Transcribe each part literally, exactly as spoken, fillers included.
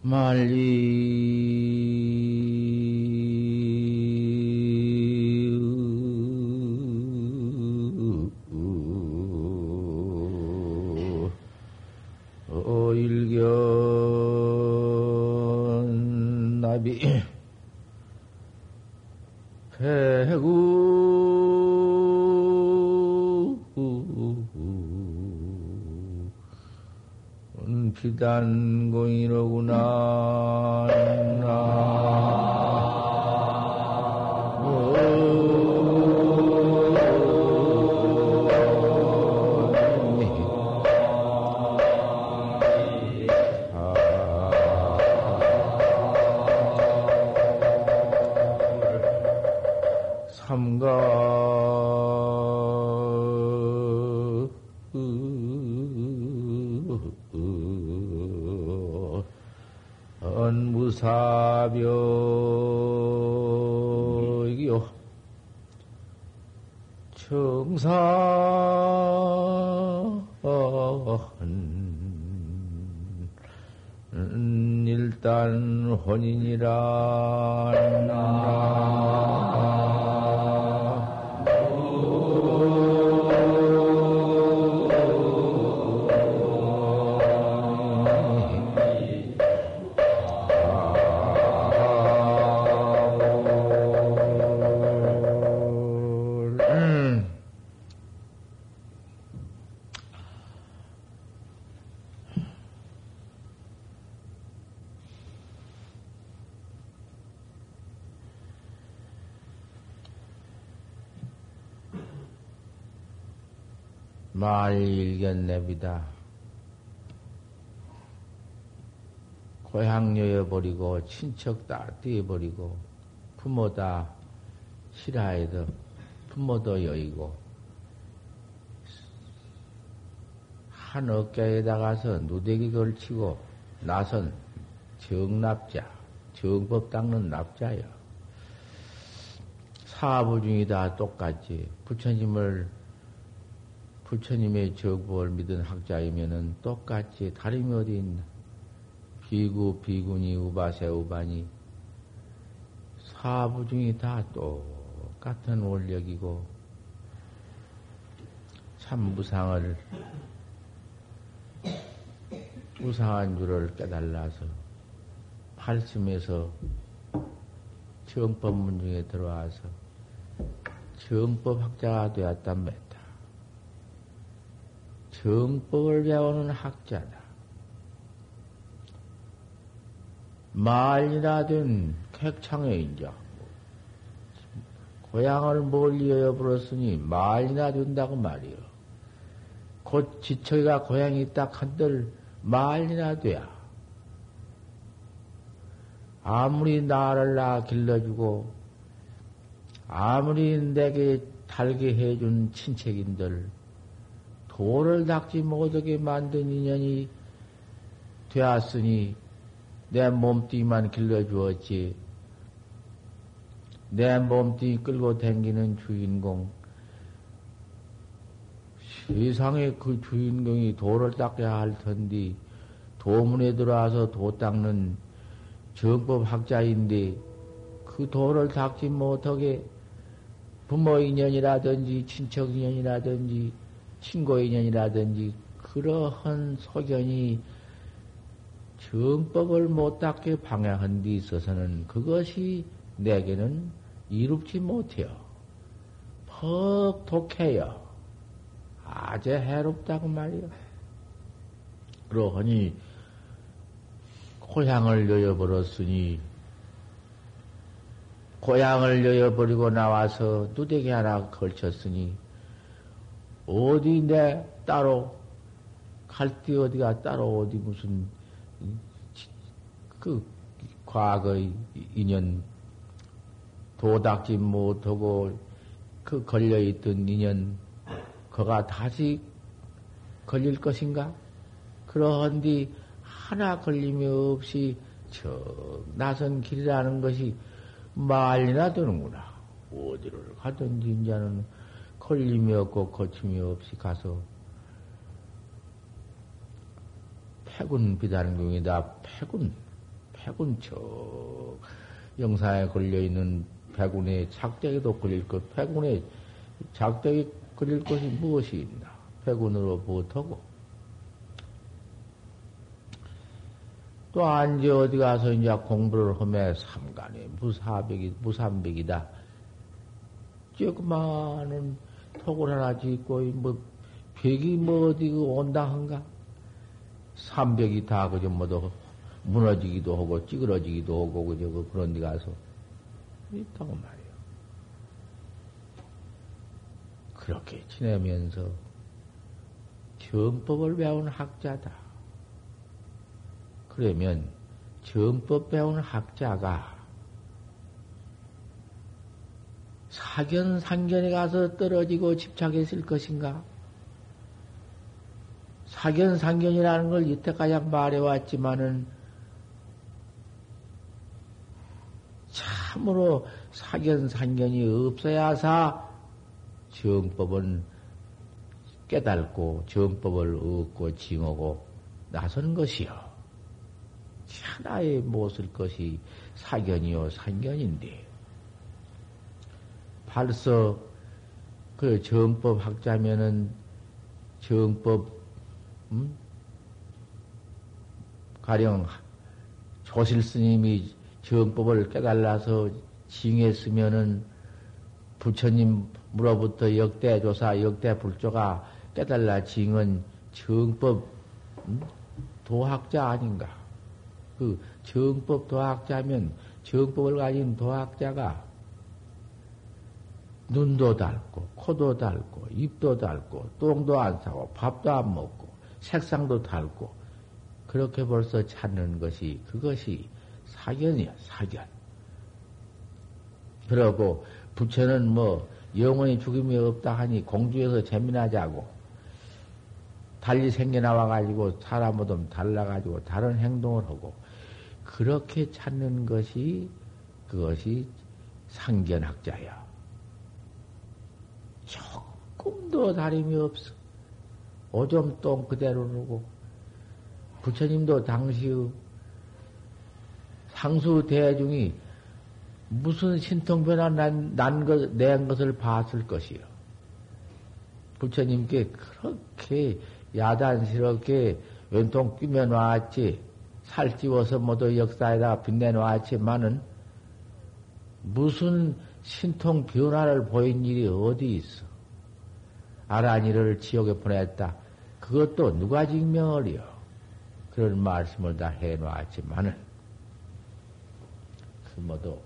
말리 어일견 나비 배구 비단공이로구나. 사벽이요 청산 일단 혼인이라 말일견냅이다. 고향여여버리고 친척 다 떼어버리고 부모 다 싫어해도 부모도 여의고 한 어깨에다가서 누대기 걸치고 나선 정납자, 정법 닦는 납자여. 사부중이 다 똑같지. 부처님을 부처님의 정법을 믿은 학자이면은 똑같이 다름이 어디 있나? 비구, 비구니, 우바세, 우바니 사부중이 다 똑같은 원력이고 참 무상을 무상한 줄을 깨달아서 팔심에서 정법문 중에 들어와서 정법 학자가 되었단 정법을 배우는 학자다. 말이나 된 객창에 인자 고향을 멀리 여여버렸으니 말이나 된다고 말이요. 곧 지척이가 고향이 있다 한들 말이나 돼야. 아무리 나를 나 길러주고 아무리 내게 달게 해준 친척인들 도를 닦지 못하게 만든 인연이 되었으니 내 몸뚱이만 길러주었지 내 몸뚱이 끌고 다니는 주인공 세상에 그 주인공이 도를 닦아야 할 텐데 도문에 들어와서 도 닦는 정법학자인데 그 도를 닦지 못하게 부모 인연이라든지 친척 인연이라든지 친구 인연이라든지 그러한 소견이 정법을 못 닦게 방해한 데 있어서는 그것이 내게는 이롭지 못해요. 퍽 독해요. 아주 해롭다고 말이요. 그러하니 고향을 여여버렸으니 고향을 여여버리고 나와서 누대기 하나 걸쳤으니 어디 내 따로 갈 때 어디가 따로 어디 무슨 그 과거의 인연 도닥지 못하고 그 걸려있던 인연 그가 다시 걸릴 것인가? 그러한디 하나 걸림이 없이 저 나선 길이라는 것이 말이나 되는구나. 어디를 가든지 인자는 걸림이 없고 거침이 없이 가서 패군 비단궁이다. 패군 백운 척 영상에 걸려있는 백운의 작대기도 걸릴 것, 백운의 작대기 걸릴 것이 무엇이 있나? 백운으로부터고. 또 안지 어디 가서 이제 공부를 하면 삼간이 무사백이, 무삼백이다. 조그마한 턱을 하나 짓고, 뭐, 백이 뭐 어디 온다 한가? 삼백이 다 그저 뭐도 무너지기도 하고, 찌그러지기도 하고, 그저 그 그런 데 가서 있다고 말이요. 그렇게 지내면서 정법을 배운 학자다. 그러면 정법 배운 학자가 사견, 상견에 가서 떨어지고 집착했을 것인가? 사견, 상견이라는 걸 이때까지 말해왔지만은 참으로 사견, 상견이 없어야사 정법은 깨닫고 정법을 얻고 징하고 나선 것이요. 하나의 못을 것이 사견이요 상견인데 벌써 그 정법 학자면은 정법 음? 가령 조실 스님이 정법을 깨달아서 징했으면은 부처님으로부터 역대 조사 역대 불조가 깨달아 징은 정법 음? 도학자 아닌가? 그 정법 도학자면 정법을 가진 도학자가 눈도 닳고 코도 닳고 입도 닳고 똥도 안 싸고 밥도 안 먹고 색상도 닳고 그렇게 벌써 찾는 것이 그것이 사견이야 사견. 그러고 부처는 뭐 영원히 죽임이 없다 하니 공주에서 재미나자고 달리 생겨나와 가지고 사람보다 달라 가지고 다른 행동을 하고 그렇게 찾는 것이 그것이 상견학자야. 조금도 다름이 없어. 오줌 똥 그대로 누고 부처님도 당시 상수 대중이 무슨 신통변화 난, 난 것, 낸 것을 봤을 것이요. 부처님께 그렇게 야단스럽게 왼통 끼며 놨지 살찌워서 모두 역사에다 빛내놓았지만은 무슨 신통 변화를 보인 일이 어디 있어? 아라니를 지옥에 보냈다. 그것도 누가 증명을 해요? 그런 말씀을 다 해놓았지만은 그 모두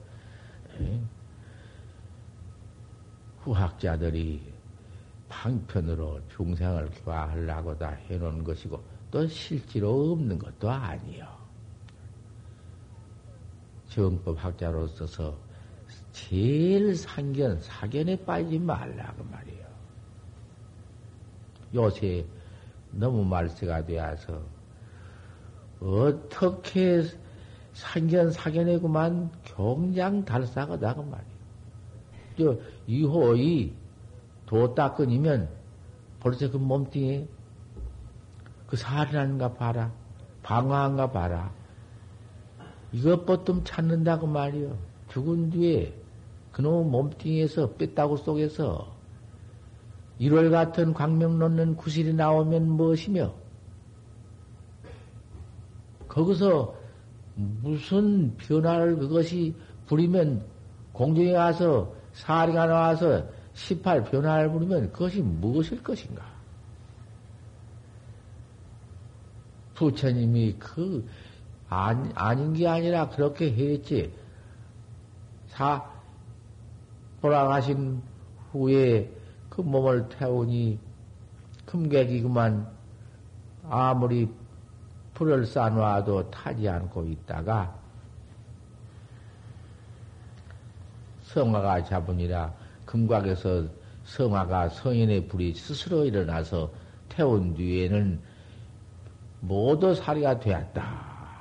후학자들이 방편으로 중생을 교화하려고 다 해놓은 것이고 또 실제로 없는 것도 아니요. 정법학자로서서 제일 상견, 사견에 빠지지 말라고 말이요. 요새 너무 말세가 되어서 어떻게 상견, 사견에 그만 경장 달사가다고 말이요. 저 이호이 도 닦으니면 벌써 그 몸뚱이에 그 살인한가 봐라. 방화한가 봐라. 이것보듬 찾는다고 말이요. 죽은 뒤에 그놈의 몸뚱이에서 뺐다구 속에서 일월 같은 광명 놓는 구실이 나오면 무엇이며 거기서 무슨 변화를 그것이 부리면 공중에 가서 사리가 나와서 십팔 변화를 부리면 그것이 무엇일 것인가? 부처님이 그 안, 아닌 게 아니라 그렇게 했지. 사 돌아가신 후에 그 몸을 태우니 금객이 그만 아무리 불을 쌓아놔도 타지 않고 있다가 성화가 잡으니라 금곽에서 성화가 성인의 불이 스스로 일어나서 태운 뒤에는 모두 사리가 되었다.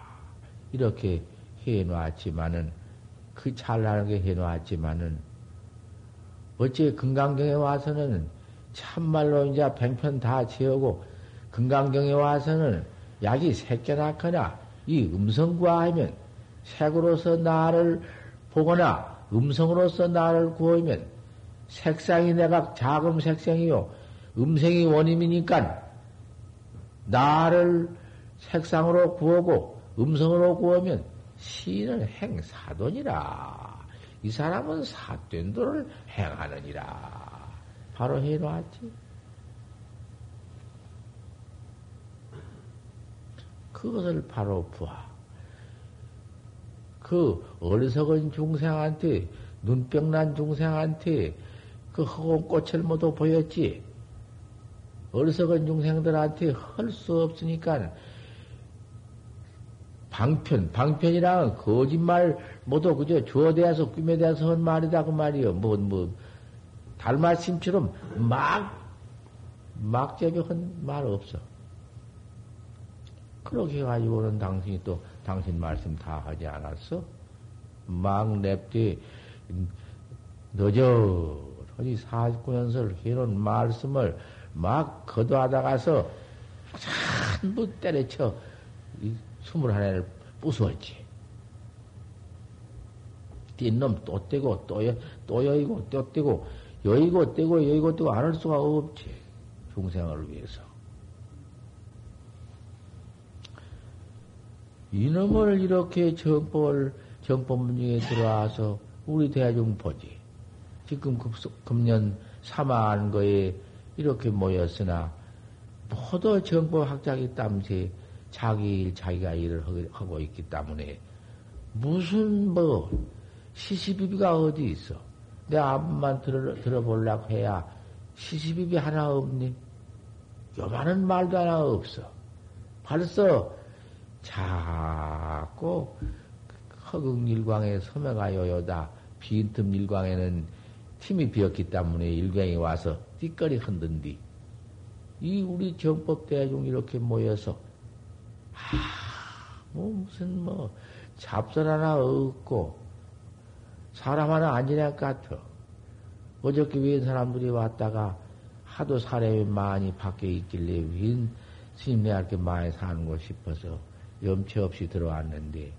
이렇게 해놓았지만은, 그 찬란하게 해놓았지만은, 어째 금강경에 와서는 참말로 이제 뱅편 다 채우고, 금강경에 와서는 약이 새끼 낳거나, 이 음성과하면 색으로서 나를 보거나 음성으로서 나를 구하면 색상이 내가 자금 색상이요 음성이 원임이니까 나를 색상으로 구하고 음성으로 구하면 시인은 행사돈이라. 이 사람은 사된 도를 행하느니라. 바로 해놓았지. 그것을 바로 부하. 그 어리석은 중생한테, 눈병난 중생한테 그 허공꽃을 모두 보였지. 어리석은 중생들한테 할 수 없으니까 방편, 방편이랑은 거짓말 모두 그저 주어 대해서 꿈에 대해서 한 말이다 그 말이요. 뭐, 뭐, 달마심처럼 막, 막 제비한 말 없어. 그렇게 해가지고는 당신이 또 당신 말씀 다 하지 않았어? 막 냅대, 너저러니 사십구 년설 해놓은 말씀을 막 거두하다가서 전부 때려쳐 스물하나를 부수었지. 뛴놈 또 떼고 또, 여, 또 여의고 또 떼고 여의고 떼고 여의고 떼고 안 할 수가 없지. 중생을 위해서. 이놈을 이렇게 정법을, 정법문 중에 들어와서 우리 대중 보지. 지금 금년 사마한 거에 이렇게 모였으나, 모두 정법 학자기 땀새 자기 일, 자기가 일을 하고 있기 때문에, 무슨 뭐, 시시비비가 어디 있어? 내 앞만 들어, 들어보려고 해야 시시비비 하나 없니? 요만한 말도 하나 없어. 벌써, 자꾸 허극일광에 섬에가 요요다. 빈틈 일광에는 팀이 비었기 때문에 일광이 와서 띠거리 흔든 뒤 이 우리 정법 대중 이렇게 모여서 아, 뭐 무슨 뭐 잡설 하나 없고 사람 하나 안 지낼 것 같아. 어저께 웬 사람들이 왔다가 하도 사람이 많이 밖에 있길래 웬 스님 내가 이렇게 많이 사는 거 싶어서 염치 없이 들어왔는데,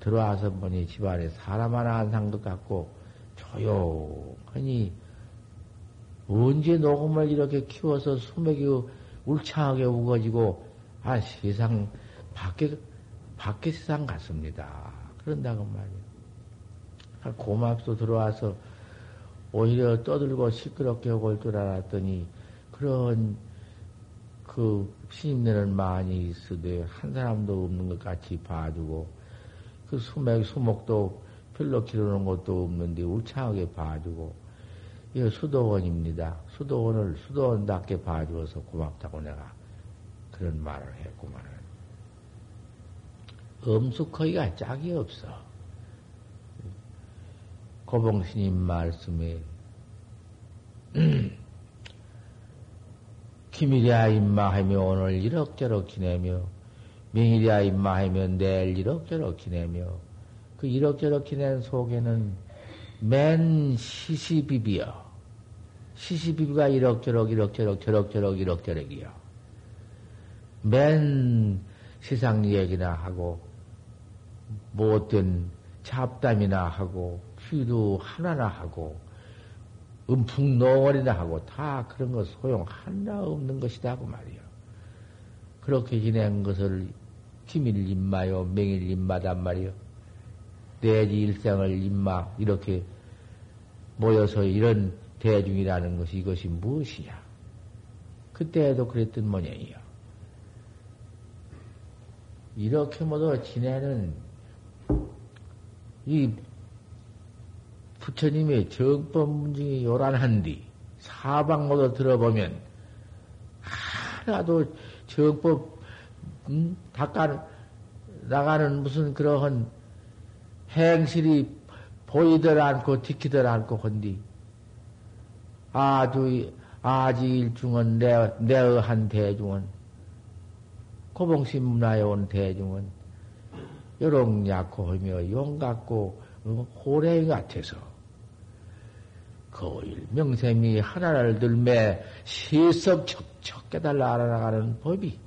들어와서 보니 집안에 사람 하나 안 산 것 같고, 조용하니, 언제 녹음을 이렇게 키워서 소맥이 울창하게 우거지고, 아, 세상, 밖에, 밖에 세상 같습니다. 그런다고 말이에요. 아, 고맙소 들어와서 오히려 떠들고 시끄럽게 오고 올 줄 알았더니, 그런, 그, 신임내는 많이 있으되, 한 사람도 없는 것 같이 봐주고, 그 수맥, 수목도 별로 기르는 것도 없는데, 울창하게 봐주고, 이거 수도원입니다. 수도원을 수도원답게 봐주어서 고맙다고 내가 그런 말을 했구만은. 엄숙허이가 짝이 없어. 고봉신임 말씀에, 김일이야 임마하며 오늘 이럭저럭 지내며 명일이야 임마하며 내일 이럭저럭 지내며 그 이럭저럭 지낸 속에는 맨 시시비비여. 시시비비가 이럭저럭 이럭저럭 저럭저럭 이럭저럭이여. 맨 세상 얘기나 하고 못된 잡담이나 하고 귀도 하나나 하고 음풍농어리나 하고 다 그런 거 소용 하나 없는 것이다 그 말이요. 그렇게 지낸 것을 기밀 임마요 명일 임마단 말이요. 대지 일생을 임마 이렇게 모여서 이런 대중이라는 것이 이것이 무엇이냐. 그때에도 그랬던 모양이요. 이렇게 모두 지내는 이 부처님의 정법문증이 요란한디 사방으로 들어보면 하나도 정법 음, 닦아 나가는 무슨 그러한 행실이 보이들 않고 지키들 않고 한디 아주 아지일중은 내 내어한 대중은 고봉신 문화에 온 대중은 요롱약호하며 용갖고 호랭이 같아서. 거일 명샘이 하나를 들매 실섭척척 깨달아 알아나가는 법이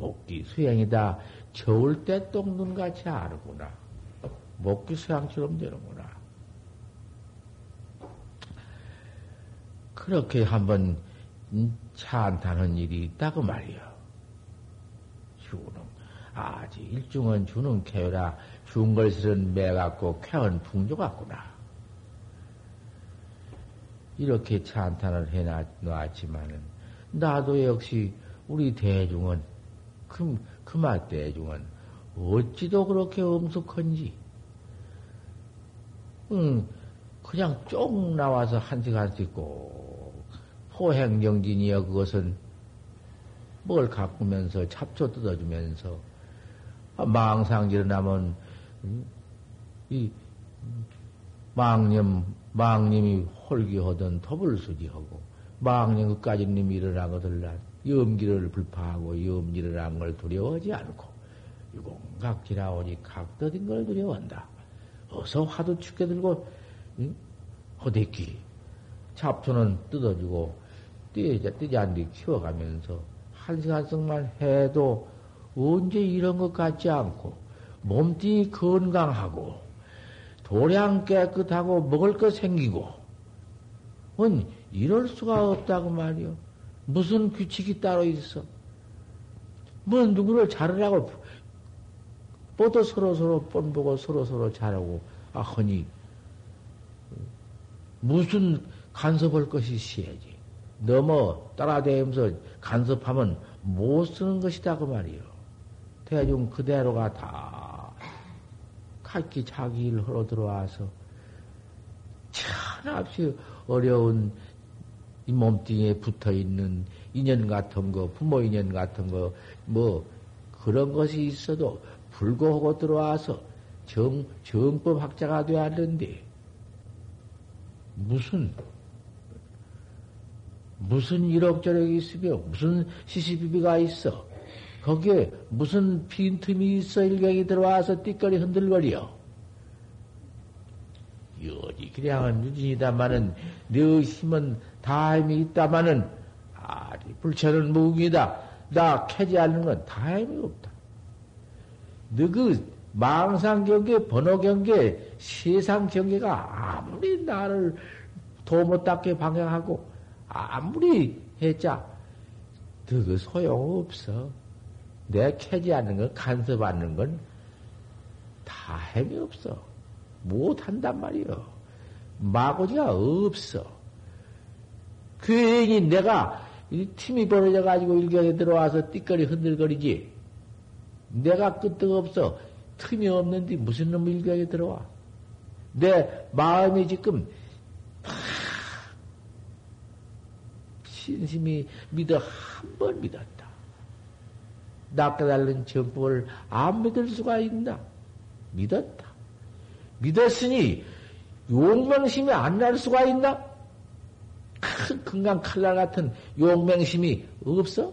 목기 수행이다. 저울 때 똑눈같이 아는구나. 목기 수행처럼 되는구나. 그렇게 한번 찬탄한 일이 있다고 말이요. 주는 아직 일중은 주는 쾌라 중걸슬은 매 같고 쾌은 풍조 같구나. 이렇게 찬탄을 해놨지만은 나도 역시 우리 대중은 그, 그마 대중은 어찌도 그렇게 엄숙한지 응, 그냥 쫑 나와서 한 시간씩 꼭 포행정진이여 그것은 뭘 가꾸면서 잡초 뜯어주면서 아, 망상 일어나면 응? 이 망념 망님이 홀기하던 더블수지하고 망님 그까지님이 일어나거들라 염기를 불파하고 염기를 한 걸 두려워하지 않고 유공각지라오니 각떠진 걸 두려워한다. 어서 화도 춥게 들고 응? 호대끼 잡초는 뜯어주고 떼자 떼자한뒤 키워가면서 한 시간씩만 해도 언제 이런 것 같지 않고 몸뚱이 건강하고 도량 깨끗하고 먹을 것 생기고 은 이럴 수가 없다고 말이요. 무슨 규칙이 따로 있어? 뭐 누구를 자르라고 뽀도 서로서로 뻔보고 서로서로 자르고 아 허니 무슨 간섭할 것이 있어야지. 넘어 따라다니면서 간섭하면 못 쓰는 것이다 그 말이요. 대중 그대로가 다 각기 자기 일 하러 들어와서 천없이 어려운 이 몸뚱이에 붙어있는 인연 같은 거, 부모 인연 같은 거, 뭐 그런 것이 있어도 불구하고 들어와서 정, 정법학자가 돼야 하는데 무슨 무슨 이럭저럭이 있으며 무슨 시시비비가 있어. 거기에 무슨 빈틈이 있어 일경이 들어와서 띠거리 흔들거려. 여지 기량은 유진이다마는 네 힘은 다임이 있다마는 아리 불체는 무궁이다. 나 캐지 않는 건 다임이 없다. 네 그 망상 경계, 번호 경계, 세상 경계가 아무리 나를 도못 닦게 방향하고 아무리 했자 그 소용없어. 내 캐지 않는 건 간섭 않는 건 다 해미 없어. 못한단 말이요. 마구니가 없어. 괜히 내가 이 팀이 벌어져가지고 일경에 들어와서 띠거리 흔들거리지. 내가 끄떡 없어. 틈이 없는데 무슨 놈 일경에 들어와. 내 마음이 지금 팍 신심이 믿어 한 번 믿었다. 낚아달른 정법을 안 믿을 수가 있나? 믿었다. 믿었으니 용맹심이 안 날 수가 있나? 큰 금강 칼날 같은 용맹심이 없어?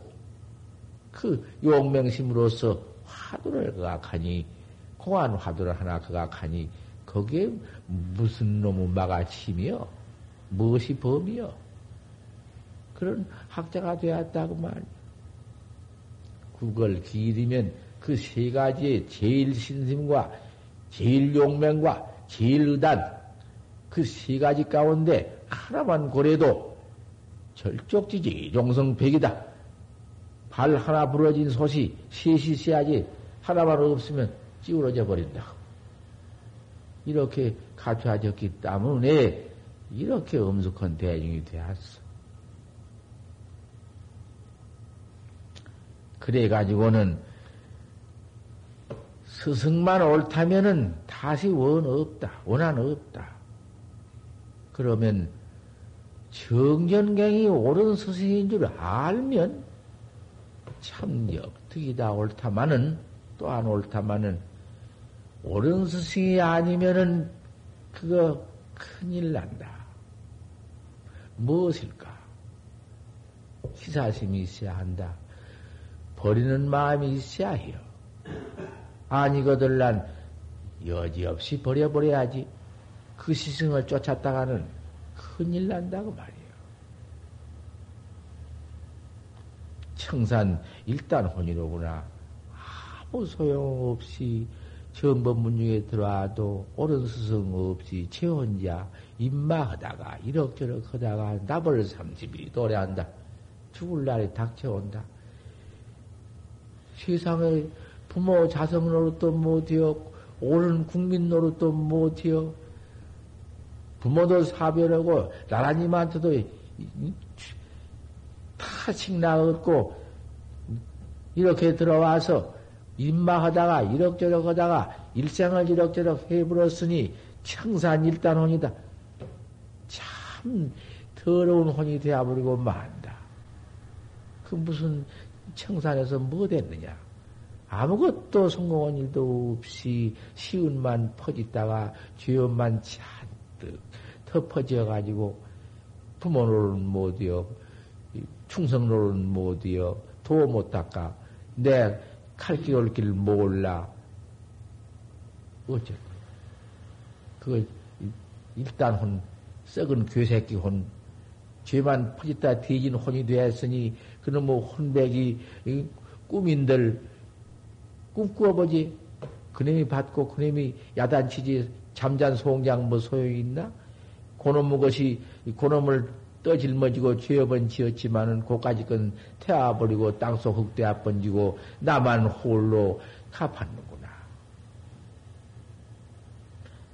그 용맹심으로서 화두를 그악하니 공안 화두를 하나 그악하니 거기에 무슨 놈의 막아침이여? 무엇이 범이여? 그런 학자가 되었다고 말. 그걸 기일이면 그 세 가지의 제일 신심과 제일 용맹과 제일 의단 그 세 가지 가운데 하나만 고려해도 절족지지 종성백이다. 발 하나 부러진 솥이 셋이 세야지 하나만 없으면 찌그러져 버린다. 이렇게 갖춰졌기 때문에 이렇게 엄숙한 대중이 되었어. 그래가지고는 스승만 옳다면은 다시 원 없다. 원한 없다. 그러면 정전경이 옳은 스승인 줄 알면 참 역특이다. 옳다마는 또한 옳다마는 옳은 스승이 아니면은 그거 큰일 난다. 무엇일까? 희사심이 있어야 한다. 버리는 마음이 있어야 해요. 아니거든 난 여지없이 버려버려야지. 그 시승을 쫓았다가는 큰일 난다고 말이에요. 청산 일단혼이로구나. 아무 소용없이 전법문중에 들어와도 옳은 스승 없이 체혼자 입마하다가 이럭저럭 하다가 나벌 삼십이 도래한다. 죽을 날이 닥쳐온다. 세상에 부모 자성 노릇도 못해요. 옳은 국민 노릇도 못해요. 부모도 사별하고 나라님한테도 파식 나갔고 이렇게 들어와서 입마하다가 이럭저럭 하다가 일생을 이럭저럭 해버렸으니 청산일단혼이다. 참 더러운 혼이 되어버리고 만다. 그 무슨 청산에서 뭐 됐느냐. 아무것도 성공한 일도 없이 시운만 퍼짓다가 죄업만 잔뜩 덮어져가지고 부모 노릇 못이여, 충성 노릇 못이여, 도어 못 닦아, 내 칼길 올 길 몰라. 어째 그거 일단 혼, 썩은 괴새끼 혼, 죄만 퍼짓다 뒤진 혼이 되었으니 그놈의 혼백이 꿈인들 꿈꾸어보지. 그놈이 받고 그놈이 야단치지 잠잔 송장 뭐 소용이 있나? 그놈의 것이 그놈을 떠짊어지고 죄업은 지었지만은 그까지 건 태워버리고 땅속 흙대아 번지고 나만 홀로 갚았는구나.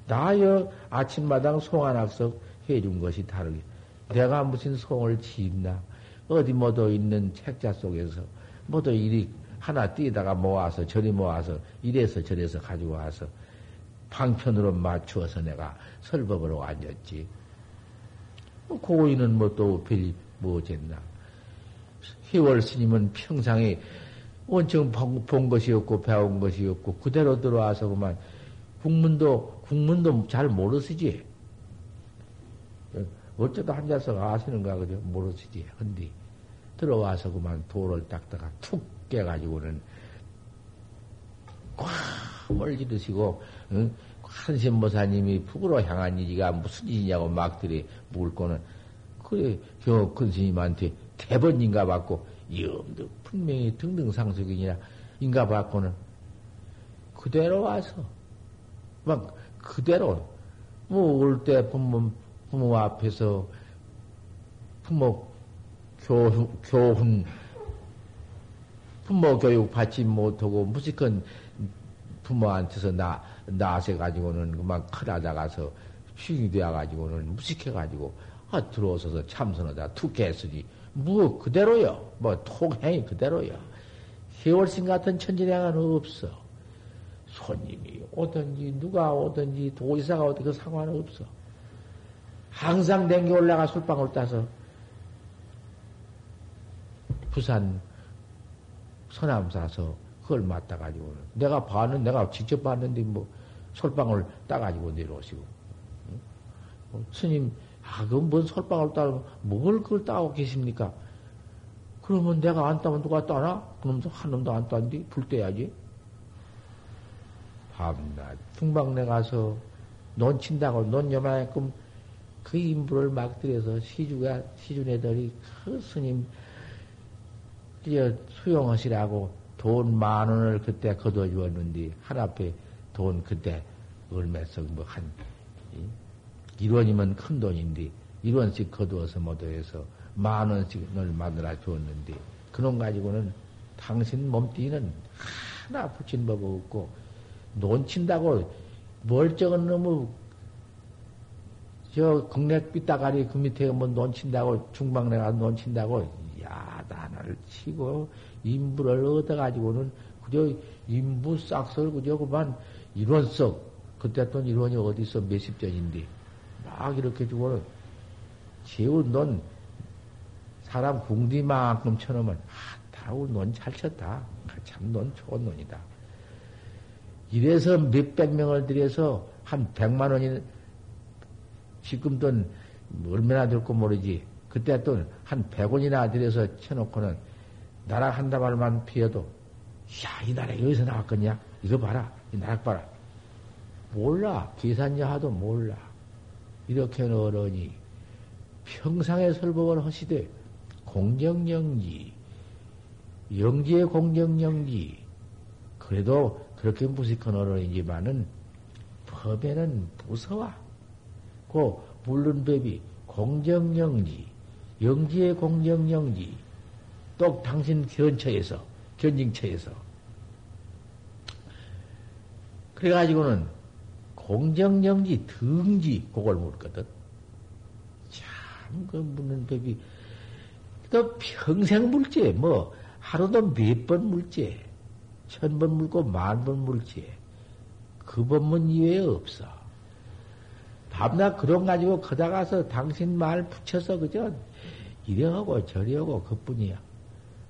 나여 아침마당 송안학석 해준 것이 다르게 내가 무슨 송을 짓나. 어디 뭐도 있는 책자 속에서 뭐도 이리 하나 띄다가 모아서 저리 모아서 이래서 저래서 가지고 와서 방편으로 맞추어서 내가 설법으로 앉았지. 고인은 뭐 또 별이 뭐 어쨌나. 혜월스님은 평상에 원청 본 것이 없고 배운 것이 없고 그대로 들어와서 그만 국문도 국문도 잘 모르시지. 어쩌다 앉아서 아시는가 그죠? 모르시지. 근데 들어와서 그만 돌을 닦다가 툭 깨가지고는 꽉 멀지르시고 응? 한신모사님이 북으로 향한 이지가 무슨 일이냐고 막들이 묻고는 그래 저 근스님한테 대번인가 받고 염득 분명히 등등상속이냐 인가 받고는 그대로 와서 막 그대로 뭐 올 때 부모 부모 앞에서 부모 교, 교훈 부모 교육 받지 못하고 무식한 부모한테서 나 나세 가지고는 그만 크다다 가서 휘이 되어 가지고는 무식해 가지고 아 들어오셔서 참선하다 툭했으니 뭐 그대로요. 뭐 통행이 그대로요. 혜월신 같은 천진행은 없어. 손님이 오든지 누가 오든지 도지사가 오든지 그 상관은 없어. 항상 댕겨 올라가 술방울 따서 부산 서남 사서 그걸 맞다 가지고는 내가 봤는 내가 직접 봤는데 뭐 솔방울 따 가지고 내려오시고 응? 스님 아 그건 뭔 솔방울 따고 뭘 그걸 따고 계십니까? 그러면 내가 안 따면 누가 따나? 그놈도 한 놈도 안 따는데 불 떼야지. 밤낮 중방내 가서 논 친다고 논 여만큼 그 인부를 막 들여서 시주가 시주네들이 그 스님 수용하시라고. 돈 만 원을 그때 거둬 주었는데, 한 앞에 돈 그때 얼마 썩 뭐 한, 일 원이면 큰 돈인데, 일 원씩 거두어서 모두해서 만 원씩을 만들어 주었는데, 그놈 가지고는 당신 몸뚱이는 하나 붙인 법 없고, 논친다고 멀쩡한 놈의 저 극락빛다가리 그 밑에 뭐 논친다고, 중방내가 논친다고, 야단을 치고, 인부를 얻어가지고는, 그저, 인부 싹쓸, 그저, 그만, 일원 썩, 그때 또 일원이 어디서 몇십 전인데, 막 이렇게 주고는, 재우 넌, 사람 궁디만큼 쳐놓으면, 아, 다우 넌 잘 쳤다. 참 넌 좋은 놈이다. 이래서 몇백 명을 들여서, 한 백만 원이, 지금 돈, 얼마나 들고 모르지. 그때 돈, 한 백 원이나 들여서 쳐놓고는, 나라 한 다발만 피해도, 야, 이 나라 여기서 나왔겠냐? 이거 봐라. 이 나락 봐라. 몰라. 계산자 하도 몰라. 이렇게 어러니, 평상의 설법을 하시되, 공정영리, 영지의 공경 영지. 그래도 그렇게 무식한 어른이지만은 법에는 무서워. 고 물른 법이 공경 영지, 영지의 공경 영지. 똑 당신 견처에서 견징처에서. 그래가지고는 공경 영지 등지 그걸 물거든. 참 그 묻는 법이. 또 평생 물지, 뭐, 하루도 몇 번 물지, 천 번 물고 만 번 물지, 그 법문 이외에 없어. 밤낮 그런 가지고 거다가서 당신 말 붙여서 그저 이래하고 저래하고 그뿐이야.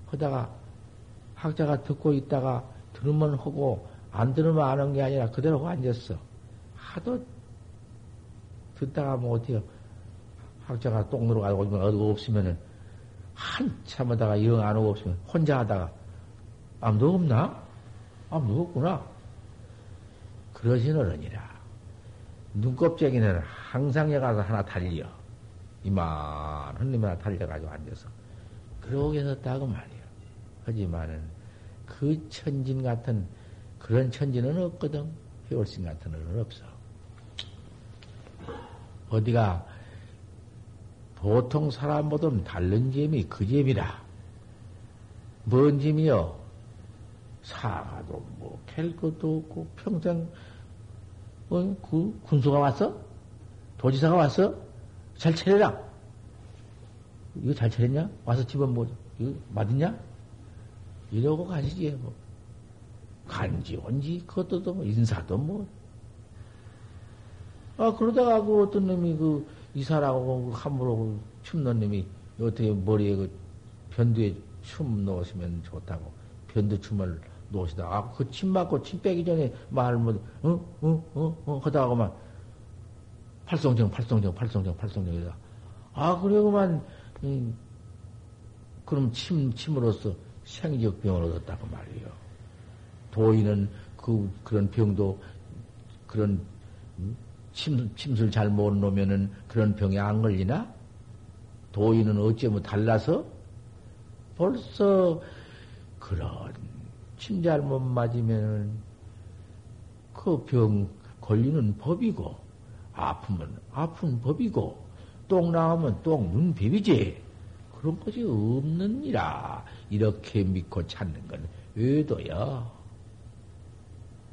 하다가 학자가 듣고 있다가 들으면 하고 안 들으면 안 한 게 아니라 그대로 하고 앉았어. 하도 듣다가 뭐 어때요? 학자가 똥 들어가고 어디가 없으면은 한참 하다가 영 안 오고 없으면 혼자 하다가 아무도 없나? 아무도 없구나. 그러신 어른이라. 눈곱쟁이는 항상 여가서 하나 달려. 이만 흔들면 하나 달려가지고 앉아서. 그러고 계셨다고 말이야. 하지만은 그 천진 같은 그런 천진은 없거든. 혜월스님 같은 어른은 없어. 어디가 보통 사람보다는 다른 재미, 그 재미라. 뭔 재미요? 사과도 뭐, 캘 것도 없고, 평생, 어, 그, 군수가 왔어? 도지사가 왔어? 잘 차려라! 이거 잘 차렸냐? 와서 집은 뭐, 이거 맞았냐? 이러고 가시지, 뭐. 간지, 온지, 그것도 뭐, 인사도 뭐. 아, 그러다가 그 어떤 놈이 그, 이사라고 함부로 춤넣는 놈이 어떻게 머리에 그 변두에 춤 넣으시면 좋다고 변두 춤을 놓으시다. 아, 그 침 맞고 침 빼기 전에 말을 못, 응, 응, 응, 응, 하다가만 팔송정, 팔송정, 팔송정, 팔송정이다. 아, 그러고만, 음, 그럼 침, 침으로써 생적병을 얻었다고 말이에요. 도인은 그, 그런 병도, 그런, 음? 침, 침술 잘 못 놓으면은 그런 병에 안 걸리나? 도인은 어찌면 달라서? 벌써 그런 침 잘 못 맞으면은 그 병 걸리는 법이고, 아프면 아픈 법이고, 똥 나오면 똥 눈 비비지. 그런 것이 없느니라. 이렇게 믿고 찾는 건 외도야.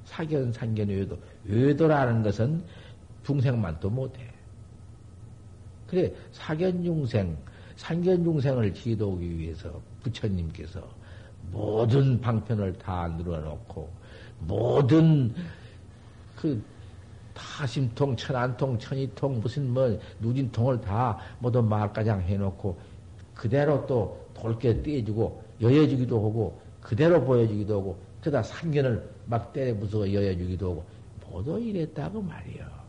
사견, 상견, 외도. 외도라는 것은 중생만도 못해. 그래 사견중생, 상견중생을 지도하기 위해서 부처님께서 모든 방편을 다 늘어놓고 모든 그 타심통, 천안통, 천이통, 무슨 뭐 누진통을 다 모두 말가장 해놓고 그대로 또 돌게 떼주고 여여주기도 하고 그대로 보여주기도 하고 그다 상견을 막 때려 부수고 여여주기도 하고 모두 이랬다고 말이야.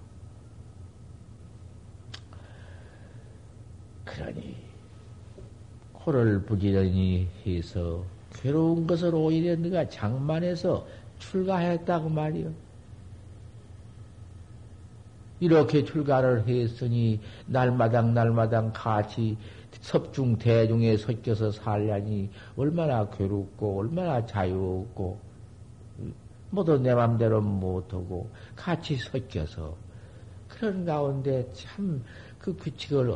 그러니 코를 부지런히 해서 괴로운 것을 오히려 네가 장만해서 출가했다고 말이요. 이렇게 출가를 했으니 날마당 날마당 같이 섭중 대중에 섞여서 살려니 얼마나 괴롭고 얼마나 자유롭고 모두 내 맘대로 못하고 같이 섞여서 그런 가운데 참 그 규칙을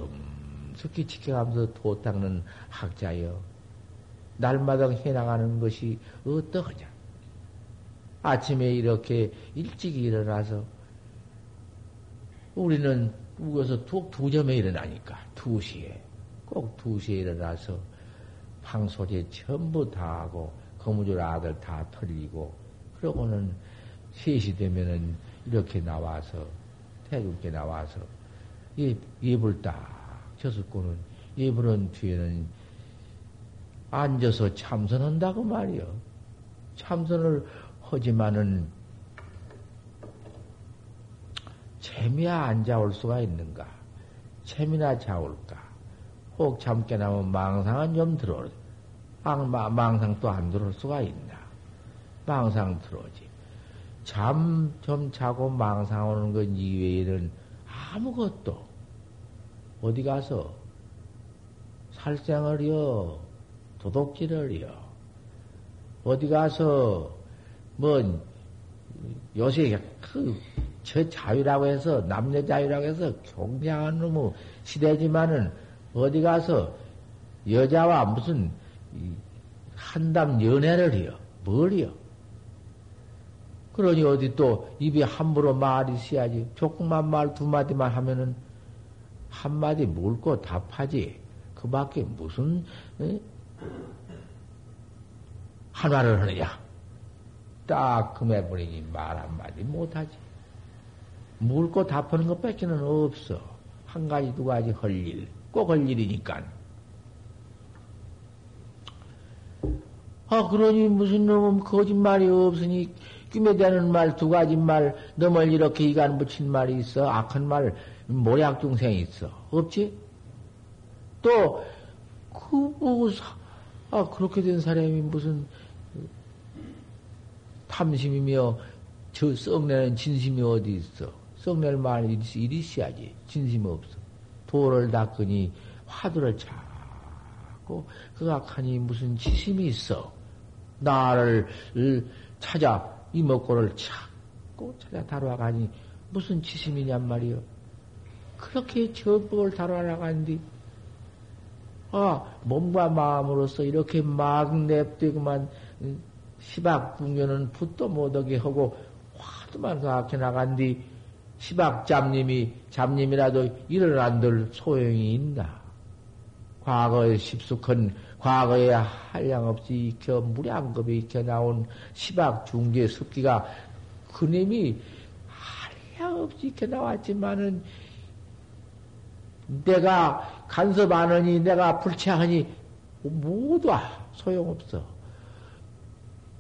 속히 지켜가면서 도 닦는 학자여. 날마다 해나가는 것이 어떠하냐. 아침에 이렇게 일찍 일어나서 우리는 우겨서 두, 두 점에 일어나니까 두 시에 꼭 두 시에 일어나서 방소제 전부 다 하고 거무줄 아들 다 털리고 그러고는 세 시 되면은 이렇게 나와서 태국에 나와서 예, 예불 딱 젖었고는 예불한 뒤에는 앉아서 참선한다고 말이요. 참선을 하지만은 재미야 안 자올 수가 있는가? 재미나 자올까? 혹 잠깨 나면 망상은 좀 들어오지. 악마, 망상 또 안 들어올 수가 있나? 망상 들어오지. 잠 좀 자고 망상 오는 것 이외에는 아무것도 어디 가서 살생을요, 도둑질을요, 어디 가서 뭐 요새 그 저 자유라고 해서 남녀 자유라고 해서 경쟁하는 놈의 시대지만은 어디 가서 여자와 무슨 한담 연애를 해요. 뭘 해요? 그러니 어디 또 입에 함부로 말이 있어야지. 조금만 말 두 마디만 하면은 한마디 물고 답하지. 그 밖에 무슨 에? 한화를 하느냐. 딱 금해버리니 말 한마디 못하지. 물고 답하는 것 밖에는 없어. 한 가지 두 가지 할 일. 꼭 할 일이니까. 아 그러니 무슨 놈은 거짓말이 없으니 낌에 대는 말 두 가지 말 너멀 이렇게 이간 붙인 말이 있어. 악한 말 모략 중생이 있어. 없지? 또 그 뭐 아 그렇게 된 사람이 무슨 탐심이며 저 썩내는 진심이 어디 있어. 썩낼 말은 이리 있어야지. 진심이 없어. 도를 닦으니 화두를 자꾸 그 악하니 무슨 지심이 있어. 나를 찾아 이목구를 자꾸 찾아 다뤄가니 무슨 지심이냔 말이여. 그렇게 저법을 다뤄나가는데 아 몸과 마음으로서 이렇게 막 냅두고만 시박 궁녀는 붓도 못하게 하고 화두만 가악해 나간디 시박 잡님이 잡님이라도 일을 안 들 소용이 있나. 과거에 십숙한 과거에 한량없이 익혀 무량겁에 익혀 나온 시박 중재 습기가 그님이 한량없이 익혀 나왔지만은 내가 간섭하느니 내가 불체하니 모두 소용없어.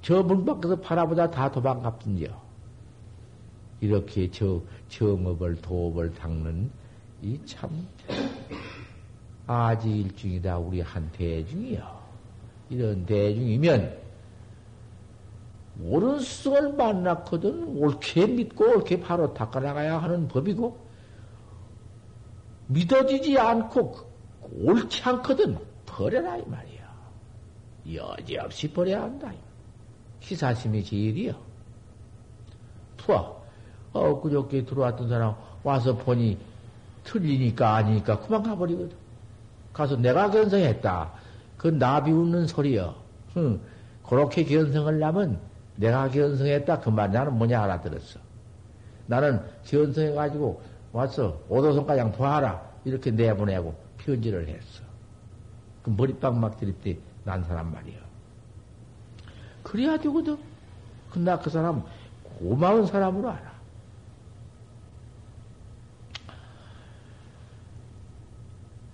저 문 밖에서 바라보다 다 도망갔던지요. 이렇게 저 정업을 도업을 닦는 이 참 아지일중이다. 우리 한 대중이요. 이런 대중이면 옳은 스승을 만났거든 옳게 믿고 옳게 바로 닦아나가야 하는 법이고 믿어지지 않고 옳지 않거든 버려라 이 말이야. 여지없이 버려야 한다. 희사심이 제일이요. 푸아, 어, 그저께 들어왔던 사람 와서 보니 틀리니까 아니니까 그만 가버리거든. 가서 내가 견성했다. 그 나비 웃는 소리요. 응. 그렇게 견성을 하면 내가 견성했다. 그 말 나는 뭐냐 알아들었어. 나는 견성해가지고 와서 오도손가락 도하라. 이렇게 내보내고 편지를 했어. 그 머리빵 막 들이때 난 사람 말이요. 그래야 되거든. 그나 그 사람 고마운 사람으로 알아.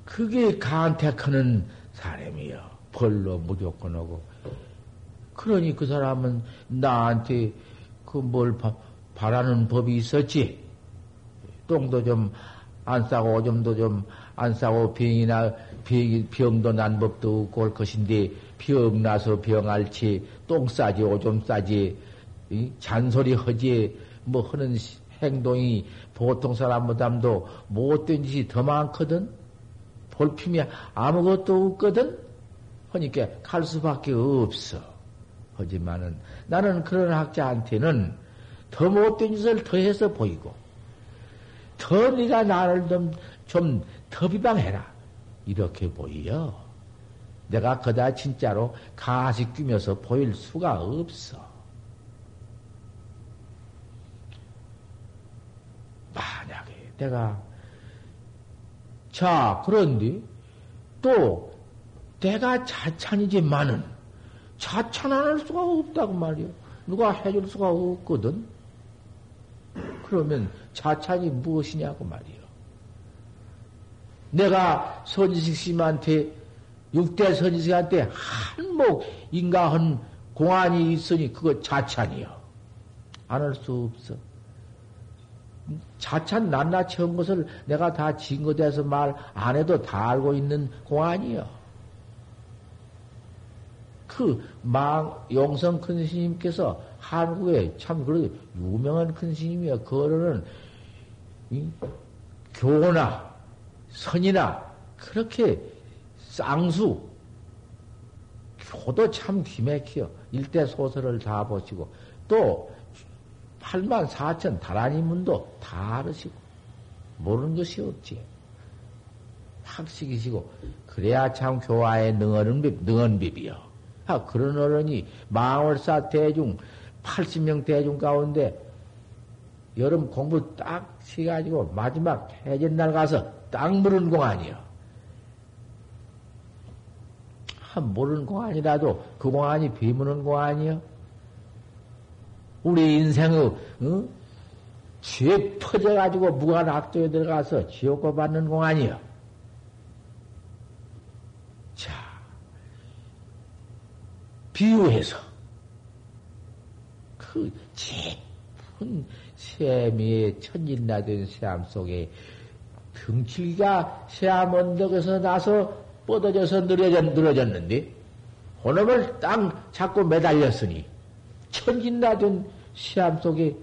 그게 간택하는 사람이요. 벌로 무조건 하고. 그러니 그 사람은 나한테 그 뭘 바라는 법이 있었지. 똥도 좀 안 싸고 오줌도 좀 안 싸고 병이나 병, 병도 난 법도 없고 올 것인데 병 나서 병 앓지, 똥 싸지, 오줌 싸지, 잔소리 하지, 뭐 하는 행동이 보통 사람보다도 못된 짓이 더 많거든? 볼품이 아무것도 없거든? 그러니까 갈 수밖에 없어. 하지만은 나는 그런 학자한테는 더 못된 짓을 더 해서 보이고, 더 네가 나를 좀, 좀 더 비방해라. 이렇게 보여. 내가 그다 진짜로 가식 끼면서 보일 수가 없어. 만약에 내가 자 그런데 또 내가 자찬이지만은 자찬 안 할 수가 없다고 말이야. 누가 해줄 수가 없거든. 그러면 자찬이 무엇이냐고 말이야. 내가 선지식 씨한테 육대 선지식한테 한몫 인가한 공안이 있으니 그거 자찬이요. 안 할 수 없어. 자찬 낱낱이 한 것을 내가 다 증거돼서 말 안 해도 다 알고 있는 공안이요. 그 망, 용성 큰 스님께서 한국에 참 그래도 유명한 큰 스님이요. 그거는 교나 선이나 그렇게 쌍수, 교도 참 기맥히요. 일대 소설을 다 보시고 또 팔만 사천 다라니 문도 다 알으시고 모르는 것이 없지. 학식이시고 그래야 참 교화의 능언은 능언비비요. 아 그런 어른이 망월사 대중 팔십 명 대중 가운데 여름 공부 딱 시가지고 마지막 해전날 가서 딱 물은 공 아니요. 아, 모르는 공 아니라도 그 공 아니 비무는 공 아니요. 우리 인생의 응? 죄 퍼져가지고 무한 악도에 들어가서 지옥고 받는 공 아니요. 자 비유해서 그 깊은 세미의 천진나된 세암 속에 등칠기가 세암 언덕에서 나서 뻗어져서 늘어졌, 늘어졌는데 그놈을 땅 잡고 매달렸으니 천진나된 세암 속에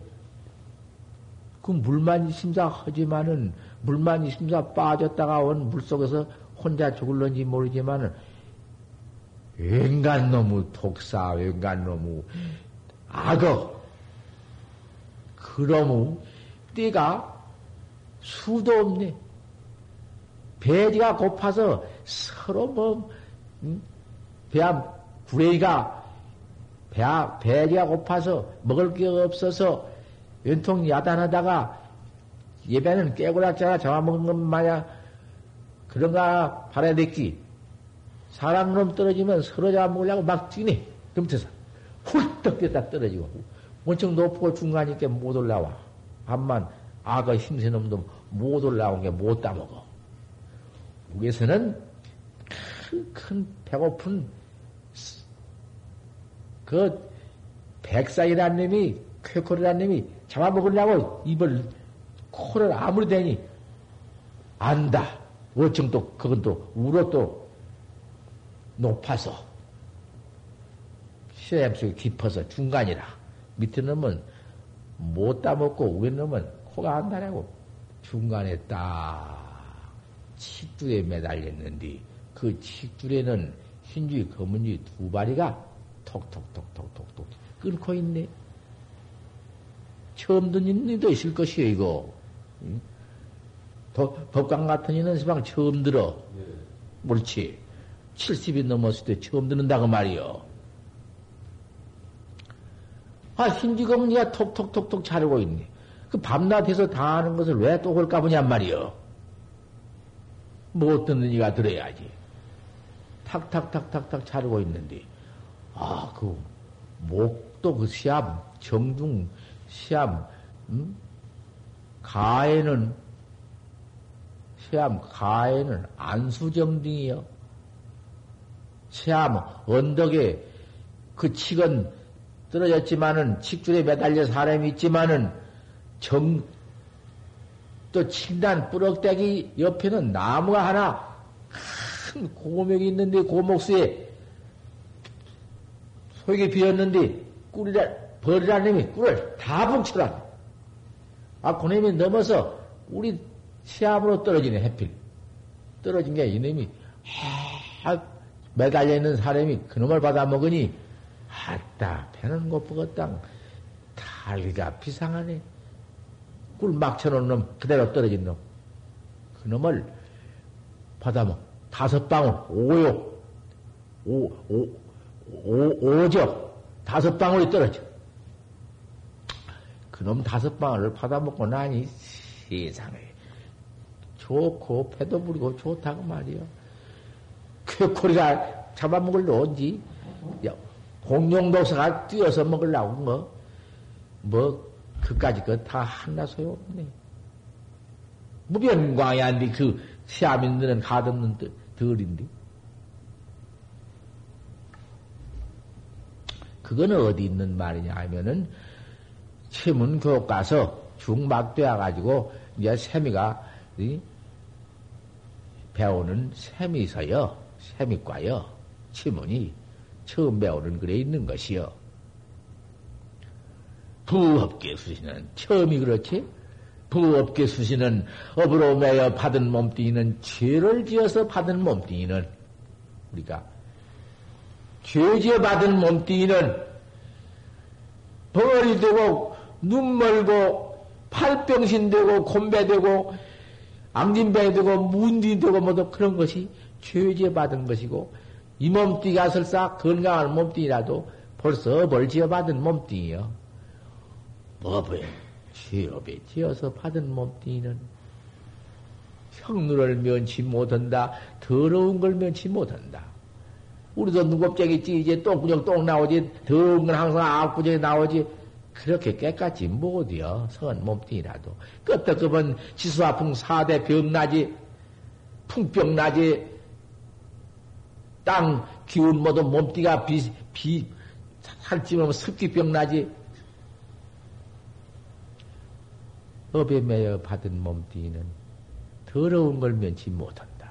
그 물만 있음사 하지만은 물만 있음사 빠졌다가 온 물속에서 혼자 죽을런지 모르지만은 웬간 놈의 독사, 웬간 놈의 악어 그놈의 띠가 수도 없네. 배지가 고파서 서로 뭐 음? 배암 구레이가 배 배지가 고파서 먹을 게 없어서 연통 야단하다가 예배는 깨고락자가 잡아먹은 것 마냥 그런가 바라댔기. 사람놈 떨어지면 서로 잡아먹으려고 막 뛰네. 금태사 훌떡 뛰었다 떨어지고 원청 높고 중간이니까 못 올라와. 암만 아가 힘센 놈도 못 올라온 게 못 따먹어. 북에서는 큰, 큰 배고픈 그 백사이란 놈이 쾌코리란 놈이 잡아먹으려고 입을 코를 아무리 대니 안다. 어쩜 또 그건 또 우로 또 높아서 시험 속에 깊어서 중간이라 밑에 놈은 못 따먹고 위에 놈은 코가 안 다라고 중간에 딱 칡줄에 매달렸는데 그 칡줄에는 흰줄 검은줄 두 바리가 톡톡톡톡톡톡 끊고 있네. 처음 듣는 일도 있을 것이요 이거. 응? 도, 법관 같은 이는 시방 처음 들어. 네. 그렇지. 칠십이 넘었을 때 처음 듣는다고 말이요. 아 흰지검니가 톡톡톡톡 자르고 있네. 그 밤낮에서 다 하는 것을 왜 또 그럴까 보냔 말이요. 못 듣는 이가 들어야지. 탁탁탁탁탁 자르고 있는데 아 그 목도 그 시암 정중 시암 음? 가에는 시암 가에는 안수정 등이요. 시암 언덕에 그 칡은 떨어졌지만은 칡줄에 매달려 사람이 있지만은 정 또 칡단 뿌럭대기 옆에는 나무가 하나 큰 고목이 있는데 고목수에 속이 비었는데 꿀이라 벌이라는 놈이 꿀을 다 뭉쳐라. 아 그놈이 넘어서 우리 시암으로 떨어지네. 해필 떨어진 게 이놈이 아, 매달려 있는 사람이 그놈을 받아 먹으니 아따 배는 고프겄당 달리가 비상하네. 꿀 막쳐놓은 놈 그대로 떨어진 놈 그놈을 받아먹 다섯 방울 오요 오오오오죠 다섯 방울이 떨어져. 그놈 다섯 방울을 받아먹고 나니 세상에 좋고 배도 부리고 좋다고 말이요. 쾌코리가 잡아먹으려 온지 공룡도사가 뛰어서 먹으려고 뭐 뭐 그까지 그 다 하나 소용없네. 무변광이 아닌데 그 시아민들은 가없는 덜인데 그거는 어디 있는 말이냐 하면은 체문 교육 가서 중막되어 가지고 이제 세미가 이? 배우는 세미서요 세미과요 체문이 처음 배우는 글에 있는 것이요. 부업계 수신은 처음이 그렇지? 부업계 수신은 업으로 매여 받은 몸뚱이는 죄를 지어서 받은 몸뚱이는 우리가 죄지어받은 몸뚱이는 벙어리 되고 눈 멀고 팔병신 되고 곰배 되고 앙진병이 되고 문둥이 되고 모두 그런 것이 죄지어받은 것이고, 이 몸뚱이가 설사 건강한 몸뚱이라도 벌써 벌지어받은 몸뚱이요. 뭐보여 죄업에 지어서 받은 몸뚱이는 형루를 면치 못한다. 더러운 걸 면치 못한다. 우리도 눈곱쟁이 찌이지 똥구녕 똥 나오지, 더러운 건 항상 아구쟁이 나오지. 그렇게 깨끗이 못이여 선 몸뚱이라도. 끄떡끄번 지수화풍 사대 병나지, 풍병나지, 땅 기운 모두 몸뚱이가 비, 비, 살찌면 습기병나지. 업에 매여 받은 몸뚱이는 더러운 걸 면치 못한다.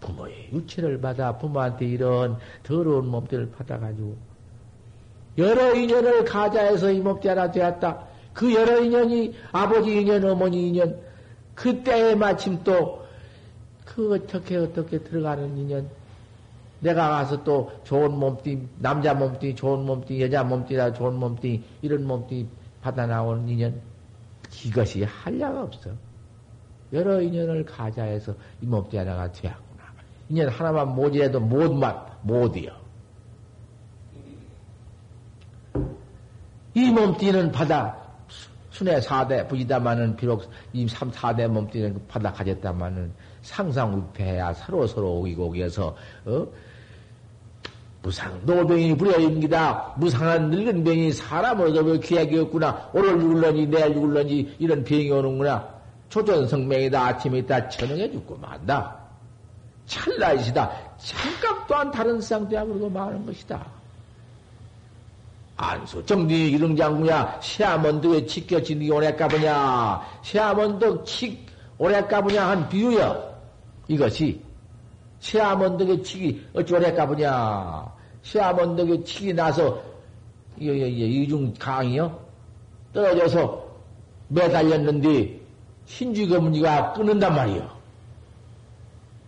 부모의 유치를 받아 부모한테 이런 더러운 몸뚱이를 받아가지고 여러 인연을 가자해서 이 몸뚱이가 되었다. 그 여러 인연이 아버지 인연, 어머니 인연, 그때에 마침 또 그 어떻게 어떻게 들어가는 인연, 내가 가서 또 좋은 몸뚱이, 남자 몸뚱이 좋은 몸뚱이, 여자 몸뚱이라 좋은 몸뚱이, 이런 몸뚱이 받아 나오는 인연, 이것이 한량 없어. 여러 인연을 가자해서 이 몸뚱이 하나가 되었구나. 인연 하나만 모자라도 못만 못이여. 이 몸뚱이는 받아 순회 사대 부지다마는 비록 이 삼, 사대 몸뚱이는 받아 가졌다마는 상상 우패야 서로서로 오기고 오기에서 어? 무상 노병이 불여입니다. 무상한 늙은 병이 사람으로서 귀하게 없구나. 오늘 죽을런지 내일 죽을런지 이런 병이 오는구나. 초전성명이다. 아침에 있다 천응에 죽고 만다. 찰나이시다. 잠깐 또한 다른 상대야 그러고 마는 것이다. 안수 정리 이릉장구냐. 시아먼덕에 지켜지니 오래 까보냐. 시아먼덕 칙 오래 까보냐 한 비유여. 이것이 시아먼덕에 치기 어찌 오래 까보냐. 시아먼덕에 치기 나서 이중 강이요 떨어져서 매달렸는데 신주거문이가 끊는단 말이요.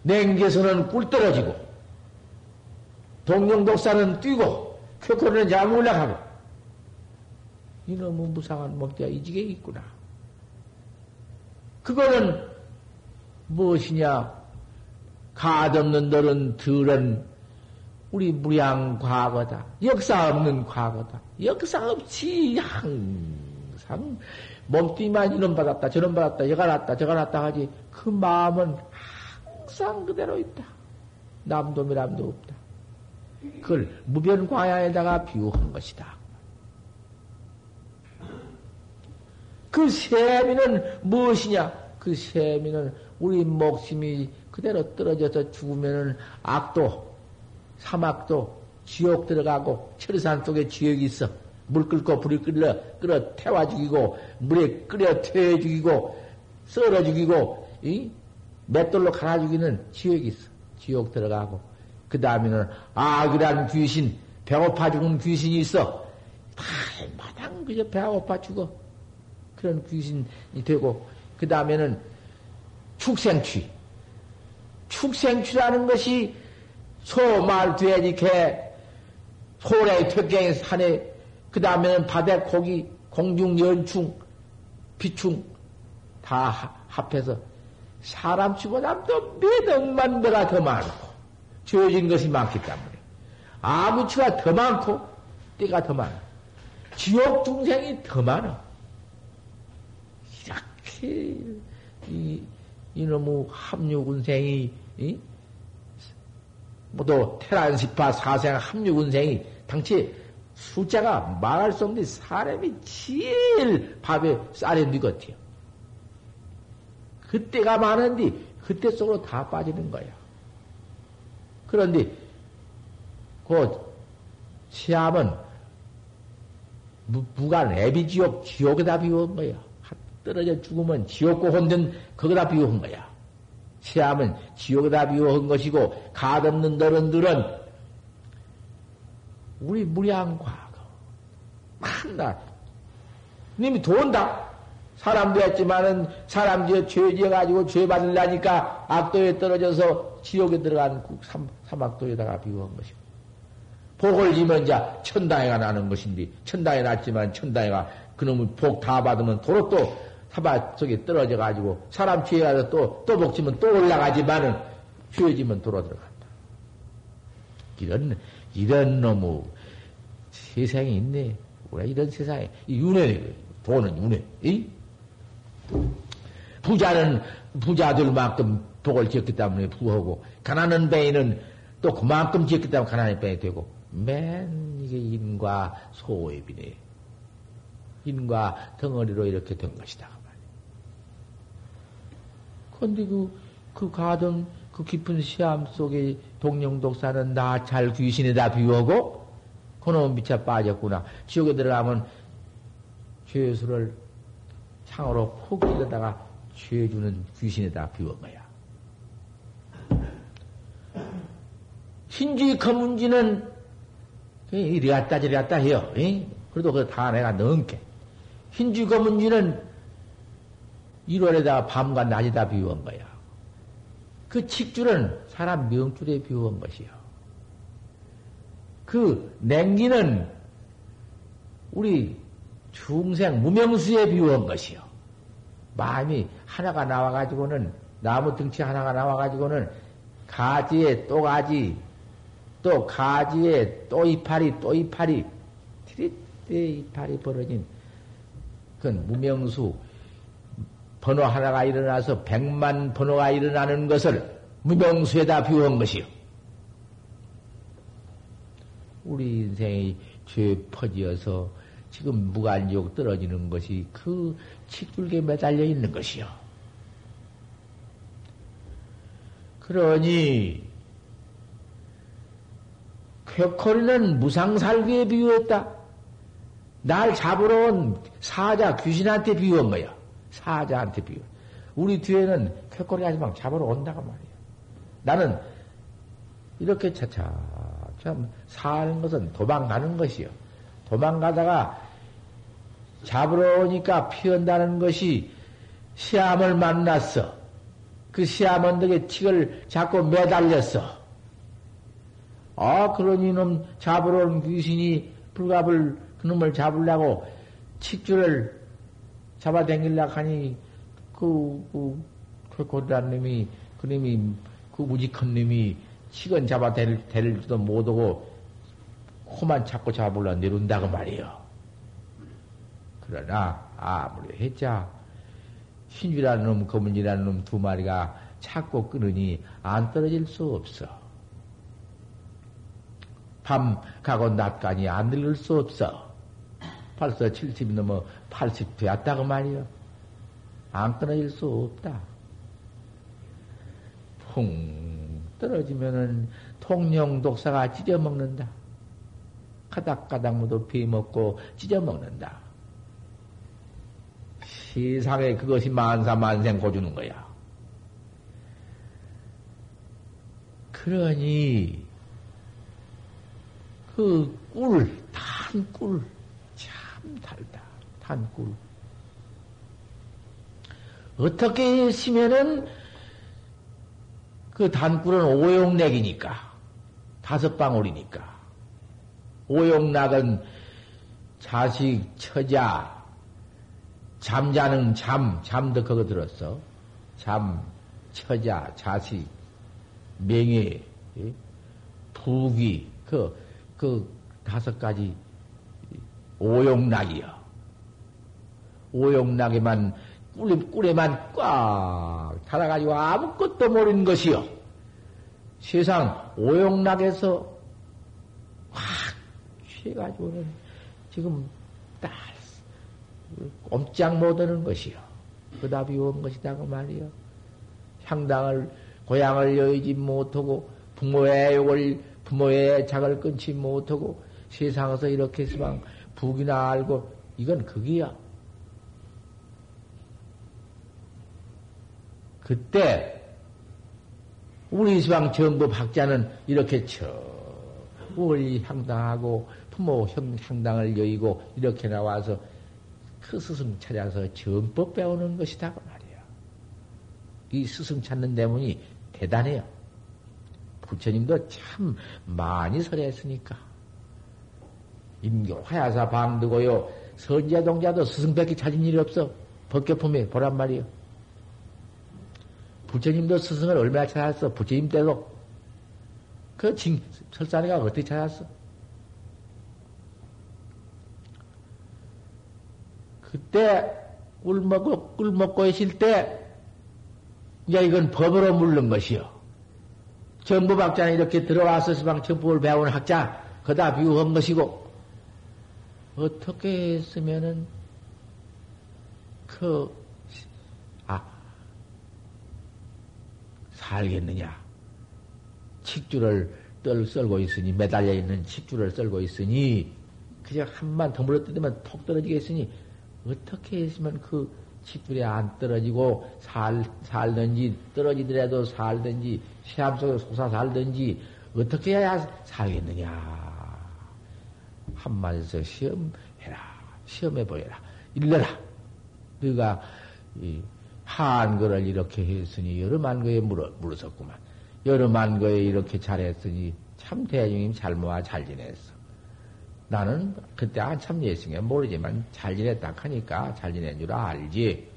냉개서는 꿀 떨어지고, 동룡독사는 뛰고, 쾌코는 양 올라가고, 이놈의 무상한 몸뚱이가 이 지경에 있구나. 그거는 무엇이냐? 가없는 너는 들은 우리 무량 과거다. 역사 없는 과거다. 역사 없지 항상. 몸뚱이만 이놈 받았다, 저놈 받았다, 여가 났다, 저가 났다 하지, 그 마음은 항상 그대로 있다. 남도 미람도 없다. 그걸 무변과야에다가 비유한 것이다. 그 세미는 무엇이냐? 그 세미는 우리 목숨이 그대로 떨어져서 죽으면은 악도, 사막도, 지옥 들어가고, 철산 속에 지옥이 있어. 물 끓고 불이 끓여 끓어 태워 죽이고, 물에 끓여 태워 죽이고, 썰어 죽이고, 이 맷돌로 갈아 죽이는 지옥이 있어. 지옥 들어가고, 그 다음에는 악이란 귀신, 배고파 죽은 귀신이 있어. 달마당 그저 배고파 죽어. 그런 귀신이 되고, 그 다음에는 축생취. 축생취라는 것이 소, 말, 돼지, 개, 소래, 퇴경이 산에, 그 다음에는 바다 고기, 공중 연충, 비충 다 합해서 사람치보다 몇 억만 배가 더 많고 지어진 것이 많기 때문에 아무치가 더 많고 때가 더 많아. 지옥 중생이 더 많아. 이렇게 이, 이놈의 합류군생이 이? 모두 테란시파 사생 합류군생이 당시 숫자가 말할 수 없는 사람이 제일 밥에 쌀에 늙었대요. 그때가 많은데 그때 속으로 다 빠지는 거야. 그런데 그 시암은 무간 애비지옥 지옥에다 비운 거야. 떨어져 죽으면 지옥고 혼든 거기다 비운 거야. 시암은 지옥에다 비운 것이고, 갓없는 너른들은 우리 무량 과거 만나 님이 돈다. 사람 되었지만은 사람 죄 지어가지고 죄 받으려니까 악도에 떨어져서 지옥에 들어간 삼, 삼악도에다가 비유한 것이고, 복을 지면 이제 천당에가 나는 것인데, 천당에 났지만 천당에가 그놈의 복 다 받으면 도로 또 사바 속에 떨어져가지고, 사람 취해 가서 또, 또 복지면 또 올라가지만은, 취해지면 도로 들어간다. 이런, 이런 놈의 세상이 있네. 우리 이런 세상에. 이 윤회네. 돈은 윤회. 이? 부자는 부자들만큼 복을 지었기 때문에 부하고, 가난한 배인은 또 그만큼 지었기 때문에 가난한 배이 되고, 맨 이게 인과 소의 비네. 인과 덩어리로 이렇게 된 것이다. 그런데 그, 그 가등, 그 깊은 시암 속에 동령독사는 나찰 귀신에다 비우고, 그놈은 미쳐 빠졌구나. 지옥에 들어가면 죄수를 창으로 푹 찔러다가 죄주는 귀신에다 비운 거야. 신지 거문지는 이리 갔다 저리 갔다 해요. 에이? 그래도 그 다 내가 넘게. 흰지 거문지는 일월에다가 밤과 낮에다 비운 거야. 그 칡줄은 사람 명줄에 비운 것이요. 그 냉기는 우리 중생 무명수에 비운 것이요. 마음이 하나가 나와가지고는, 나무 등치 하나가 나와가지고는 가지에 또 가지, 또 가지에 또 이파리, 또 이파리, 트릿 이파리 벌어진, 그건 무명수, 번호 하나가 일어나서 백만 번호가 일어나는 것을 무명수에다 비유한 것이요. 우리 인생이 죄 퍼지어서 지금 무간지옥 떨어지는 것이 그 칡줄기에 매달려 있는 것이요. 그러니 쾌코리는 무상살기에 비유했다. 날 잡으러 온 사자 귀신한테 비유한 거야. 사자한테 비유. 우리 뒤에는 쾌꼬리 하지만 잡으러 온다고 말이야. 나는 이렇게 차차 참 사는 것은 도망가는 것이요. 도망가다가 잡으러 오니까 피한다는 것이 시암을 만났어. 그 시암 언덕에 칡을 잡고 매달렸어. 아 그러니 이놈 잡으러 온 귀신이 불갑을 그놈을 잡으려고 칡줄을 잡아당기려고 하니 그, 그, 그 고란 놈이, 그 놈이, 그 우직한 놈이 칡은 잡아대릴지도 못하고 코만 잡고 잡으려고 내려온다고 말이요. 그러나 아무리 했자 흰쥐라는 놈, 검은쥐라는 놈 두 마리가 찾고 끊으니 안 떨어질 수 없어. 밤 가고 낮가니 안 늙을 수 없어. 벌써 칠십이 넘어 팔십 되었다고 말이요. 안 끊어질 수 없다. 퐁 떨어지면은 통영독사가 찢어먹는다. 가닥가닥 모두 베먹고 찢어먹는다. 세상에 그것이 만사만생 고주는 거야. 그러니 그 꿀, 탄 꿀. 참 달다. 탄 꿀. 어떻게 심으면은 그 단 꿀은 오용락이니까. 다섯 방울이니까. 오용락은 자식, 처자, 잠자는 잠, 잠도 그거 들었어. 잠, 처자, 자식, 명예, 부귀, 그, 그 다섯 가지 오용락이요. 오용락에만 꿀에, 꿀에만 꽉 달아가지고 아무것도 모르는 것이요. 세상 오용락에서 확 취해가지고는 지금 딱 꼼짝 못하는 것이요. 그 답이 온 것이다 그 말이요. 향당을 고향을 여의지 못하고 부모의 욕을 부모의 작을 끊지 못하고 세상에서 이렇게 해서만 북이나 알고 이건 극이야. 그때 우리 시방 정부 학자는 이렇게 저 우리 향당하고 부모 향당을 여의고 이렇게 나와서 그 스승 찾아서 정법 배우는 것이다 그 말이야. 이 스승 찾는 대문이 대단해요. 부처님도 참 많이 설했으니까. 임교 화야사 방두고요. 선지자 동자도 스승밖에 찾은 일이 없어. 법계품이 보란 말이요. 부처님도 스승을 얼마나 찾았어. 부처님 때도. 그 징, 설산이가 어떻게 찾았어? 그때 꿀 먹고 꿀 먹고 있을 때 이제 이건 법으로 물는 것이요. 전부박자는 이렇게 들어와서 시방 전법을 배운 학자 그다 비유한 것이고 어떻게 했으면은 그 아 살겠느냐? 칡줄을 떨 썰고 있으니 매달려 있는 칡줄을 썰고 있으니 그냥 한만 덤으로 뜯으면 톡 떨어지겠으니. 어떻게 했으면 그 칡줄이 안 떨어지고 살, 살든지 떨어지더라도 살든지 시합 속에 솟아 살든지 어떻게 해야 살겠느냐. 한마디에서 시험해라. 시험해보여라. 일러라. 네가 이 한거를 이렇게 했으니 여러 만거에 물어섰구만. 여러 만거에 이렇게 잘했으니 참 대중님 잘 모아 잘 지냈어. 나는 그때 한참 예승에 모르지만 잘 지냈다 하니까 잘 지낸 줄 알지.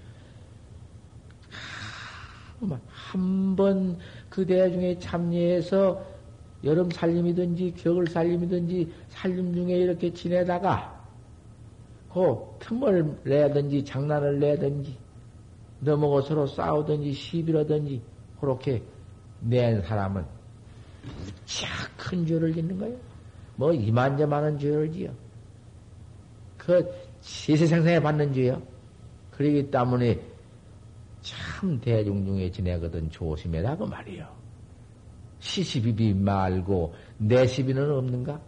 한 번 그 대중에 참여해서 여름 살림이든지 겨울 살림이든지 살림 중에 이렇게 지내다가 그 틈을 내든지 장난을 내든지 넘어가 서로 싸우든지 시비라든지 그렇게 낸 사람은 무척 큰 죄를 짓는 거예요. 뭐 이만저만한 죄를 지어. 그 세세상상에 받는 죄요. 그러기 때문에 참 대중 중에 지내거든 조심해라 그 말이요. 시시비비 말고 내 시비는 없는가?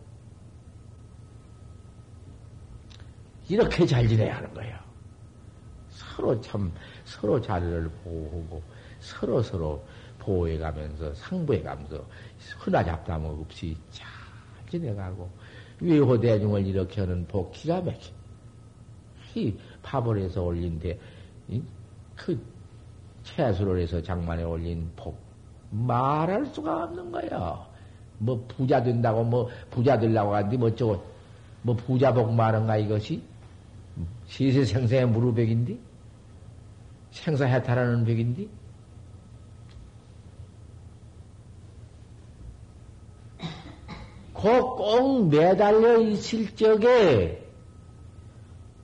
이렇게 잘 지내야 하는 거예요. 서로 참 서로 자리를 보호하고 서로 서로 보호해가면서 상부해가면서 흔하잡담 없이 참 지내가고 외호 대중을 이렇게 하는 복 기가 막히 이 밥을 해서 올린데 그 채수를 해서 장만에 올린 복 말할 수가 없는 거야. 뭐 부자 된다고 뭐 부자 되려고 하는데 뭐 어쩌고 뭐 부자 복 말은가 이것이 시세 생사의 무루백인데 생사 해탈하는 백인데. 그 꼭 매달려 있을 적에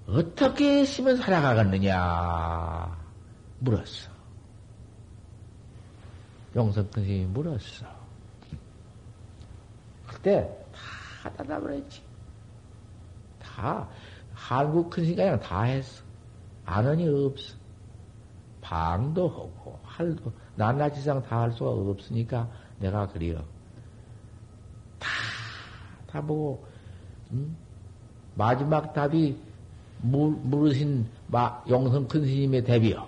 어떻게 했으면 살아가겠느냐 물었어. 용석선생님이 물었어. 그때 다 대답을 했지. 다 한국 큰신 그냥 다 했어. 안언이 없어. 방도 하고 할도 낱낱 이상 다 할 수가 없으니까 내가 그리워. 다 보고, 음? 마지막 답이 물, 물으신 마, 용성 큰 스님의 답이요.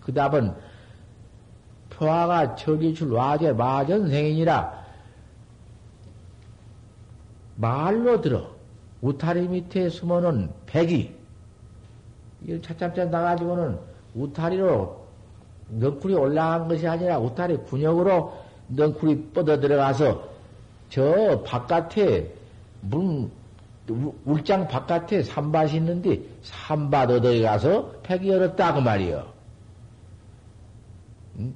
그 답은 표화가 저기출 와제 마전생이니라 말로 들어 우타리 밑에 숨어놓은 백이 이 차참차 나가지고는 우타리로 넝쿨이 올라간 것이 아니라 우타리 군역으로 넝쿨이 뻗어 들어가서 저 바깥에 문 울장 바깥에 산밭이 있는데 산밭 어디 가서 팩이 열었다 그 말이요. 응?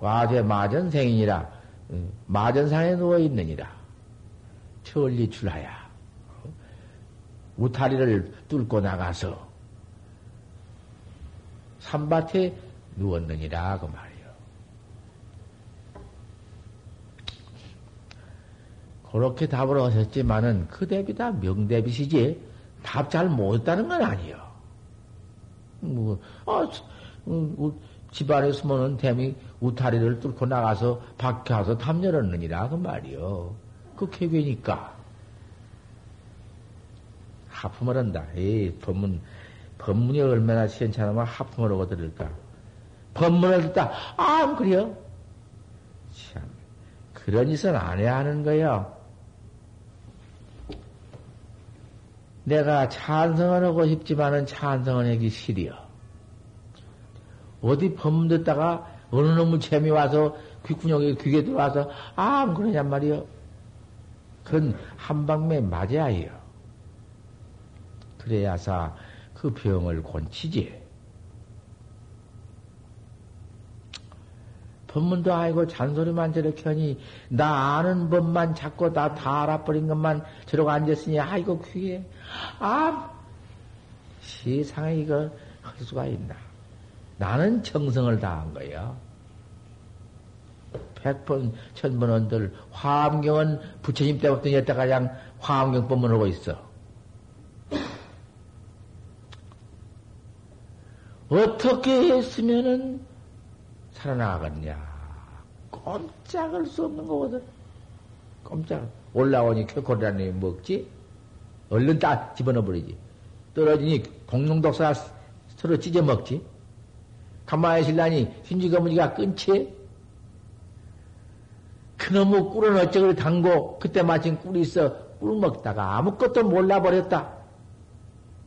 와제 마전생이니라 응. 마전상에 누워 있느니라 천리출하야 우타리를 뚫고 나가서 산밭에 누웠느니라 그 말이요. 그렇게 답을 하셨지만은 그 대비 다 명대비시지 답 잘 못했다는 건 아니요. 뭐, 아, 집안에 숨어놓은 댐이 우타리를 뚫고 나가서 밖에 와서 담 열었느니라 그 말이요. 그 쾌괴니까 하품을 한다. 에이 법문 법문이 얼마나 시원찮으면 하품을 하고 들을까. 법문을 듣다 아 그래요. 참 그런 짓은 안 해야 하는 거요. 내가 찬성은 하고 싶지만은 찬성은 하기 싫이요. 어디 법문 듣다가 어느 놈의 재미와서 귓구녕에 귀에 들어와서, 아, 그러냔 말이요. 그건 한방에 맞아야 해요. 그래야사 그 병을 고치지. 법문도 아니고 잔소리만 저렇게 하니 나 아는 법만 자꾸 다 다 알아버린 것만 저러고 앉았으니 아이고 귀해. 아 세상에 이거 할 수가 있나. 나는 정성을 다한 거야. 백번 천번 원들 화엄경은 부처님 때부터 여태까지 화엄경 법문을 하고 있어. 어떻게 했으면은 살아나가겠냐. 꼼짝할 수 없는 거거든. 꼼짝. 올라오니 쾌코라니 먹지. 얼른 다 집어넣어버리지. 떨어지니 공룡독사 서로 찢어먹지. 가만히 있으려니 흰지거무지가 끊지. 그놈의 꿀은 어쩌고 담고 그때 마침 꿀이 있어 꿀 먹다가 아무것도 몰라버렸다.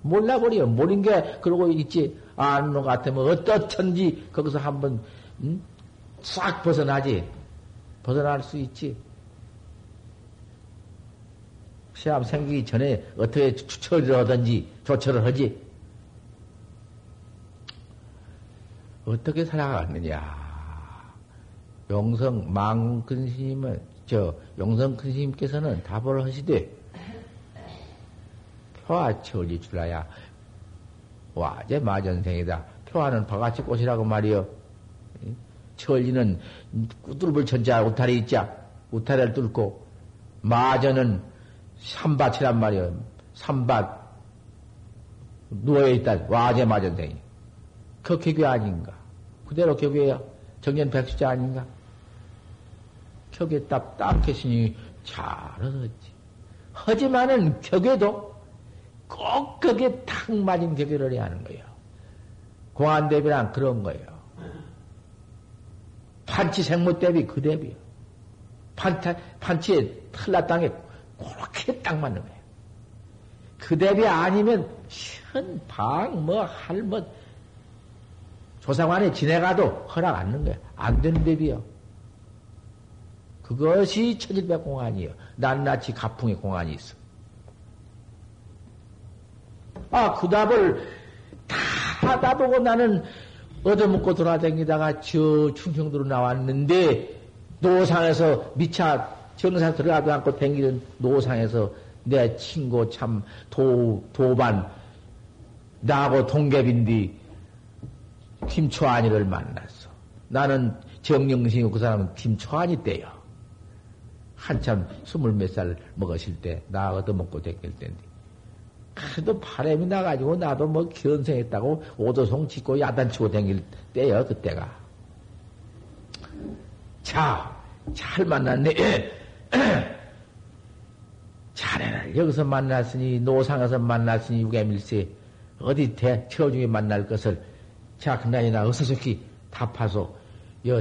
몰라버려. 모른 게 그러고 있지. 아는 놈 같으면 어떻든지 거기서 한번 음? 싹 벗어나지. 벗어날 수 있지. 시험 생기기 전에 어떻게 추처를 하든지 조처를 하지. 어떻게 살아갔느냐. 용성 망근스님은 저 용성근스님께서는 답을 하시되 표와 천리 줄라야 와제 마전생이다. 표와는 바같이 꽃이라고 말이여. 천리는 뚫을 천자 우타리 있자 우타리를 뚫고 마전은 삼밭이란 말이여. 삼밭 누워있다. 와제 마전생이 그 격이 아닌가. 그대로 격이에요. 정년 백수자 아닌가. 격에 딱, 딱 했으니 잘은 했지. 하지만은 격에도 꼭 격에 탁 맞은 격을 해야 하는 거예요. 공안대비랑 그런 거예요. 판치 생모대비 그 대비요. 판타, 판치에 털라땅에 그렇게 딱 맞는 거예요. 그 대비 아니면 현방 뭐 할 뭐 조상관에 지내가도 허락 않는 거야. 안 되는 법이요. 그것이 천일백 공안이요. 낱낱이 가풍의 공안이 있어. 아, 그 답을 다 하다 보고 나는 얻어먹고 돌아다니다가 저 충청도로 나왔는데 노상에서 미차 정사 들어가도 않고 다니는 노상에서 내 친구 참 도, 도반 나하고 동갑인데 김초안이를 만났어. 나는 정영신이고 그 사람은 김초안이 때요. 한참 스물 몇 살 먹었을 때, 나 얻어먹고 댕길 때인데. 그래도 바람이 나가지고 나도 뭐 견성했다고 오도송 짓고 야단치고 댕길 때요, 그때가. 자, 잘 만났네. 자네를 여기서 만났으니, 노상에서 만났으니, 유괴밀세, 어디 대, 처중에 만날 것을 자, 그나이나 어서석히 답하소. 여,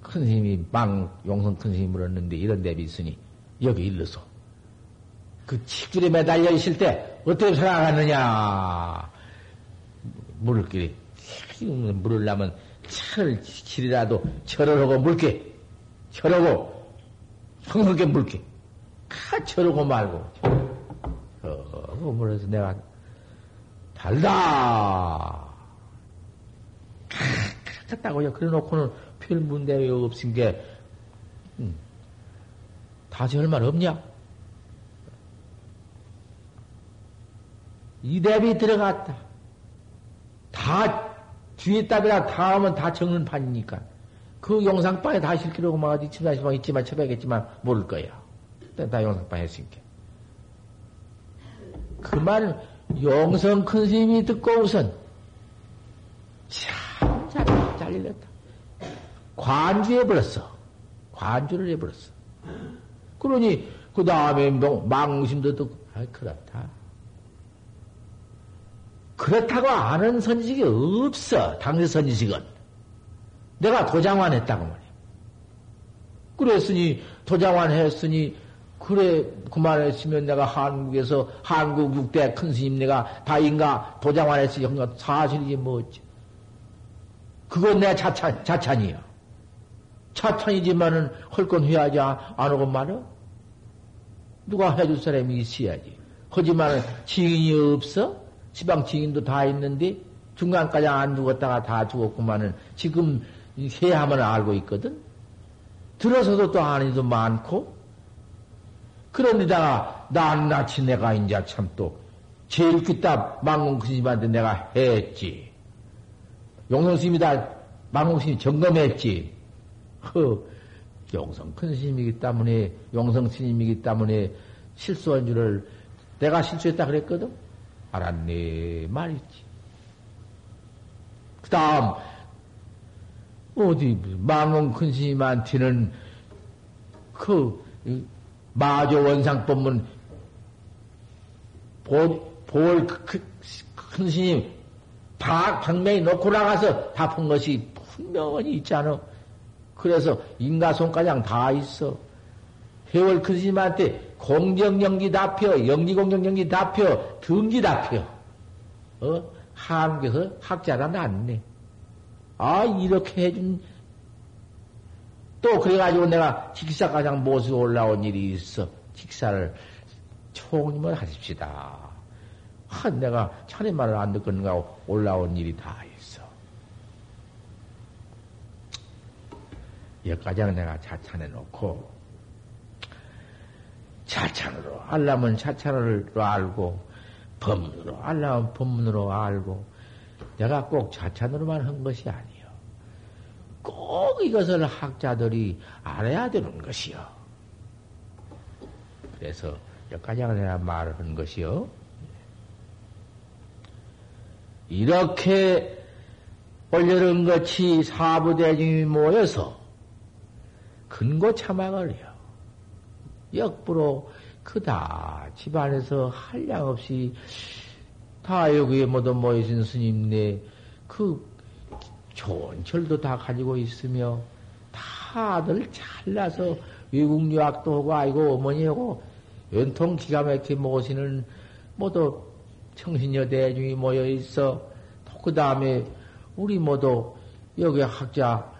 큰 스님이 망, 용성 큰 스님이 물었는데 이런 데비 있으니 여기 일러소. 그 칡줄에 매달려 있을 때 어떻게 살아가느냐. 물을 길이. 물을 나면 철을 길이라도 철을 하고 물게. 철하고, 흥하게 물게. 카 철하고 말고. 어, 그래서 내가 달다. 했다고요. 그래 놓고는 별 문제 없은 게, 음, 다시 할 말 없냐? 이 대비 들어갔다. 다, 뒤에 답이라 다 하면 다 적는 판이니까. 그 영상방에 다 실기라고 막 어디 침사시방 있지만, 쳐봐야겠지만, 모를 거야. 다 영상방에 했으니까. 그 말은 용성 큰 스님이 듣고 우선, 참, 잘, 잘 일렀다. 관주해버렸어. 관주를 해버렸어. 그러니, 그 다음에 망심도 듣고, 아이, 그렇다. 그렇다고 아는 선지식이 없어. 당시 선지식은. 내가 도장환 했다고 말이야. 그랬으니, 도장환 했으니, 그래, 그만했으면 내가 한국에서, 한국 육대 큰 스님 내가 다인가 도장환 했으니, 사실이 뭐지? 그건 내 자찬, 자찬이요. 자찬이지만은 헐건 해야지 안 오고 말어? 누가 해줄 사람이 있어야지. 하지만 지인이 없어? 지방 지인도 다 있는데 중간까지 안 죽었다가 다 죽었구만은 지금 해야만 알고 있거든. 들어서도 또 아니도 많고. 그런데다가 낱낱이 내가 이제 참 또 제일 귀따 망공스님한테 내가 했지. 용성스님이 다 망공스님 점검했지. 허, 용성 큰 스님이기 때문에 용성 스님이기 때문에 실수한 줄을 내가 실수했다 그랬거든. 알았네 말이지. 그 다음 어디 망공 큰 스님한테는 그 마조 원상법문 보월 큰 스님 박 방명이 놓고 나가서 다 푼 것이 분명히 있잖아. 그래서 인가 손가락 다 있어. 혜월 큰 스님한테 공정영기 다 펴, 영지공정영기 다 펴, 등기 다 펴. 어? 한국에서 학자가 났네. 아, 이렇게 해준, 또 그래가지고 내가 직사 가장 모습 올라온 일이 있어. 직사를 총님을 하십시다. 아, 내가 차례 말을 안 듣건가 올라온 일이 다 있어. 여기까지 내가 자찬해 놓고, 자찬으로 알라면 자찬으로 알고, 법문으로 알라면 법문으로 알고, 내가 꼭 자찬으로만 한 것이 아니요. 꼭 이것을 학자들이 알아야 되는 것이요. 그래서 여기까지 내가 말을 한 것이요. 이렇게 올여름 같이 사부대중이 모여서 근고 참학을 해요. 역부로 그다 집안에서 한량 없이 다 여기에 모두 모이신 스님네 그 좋은 철도 다 가지고 있으며 다들 잘나서 외국 유학도 하고 아이고 어머니하고 연통 기가 막히게 모시는 모두 청신여 대중이 모여 있어. 그 다음에 우리 모두 여기 학자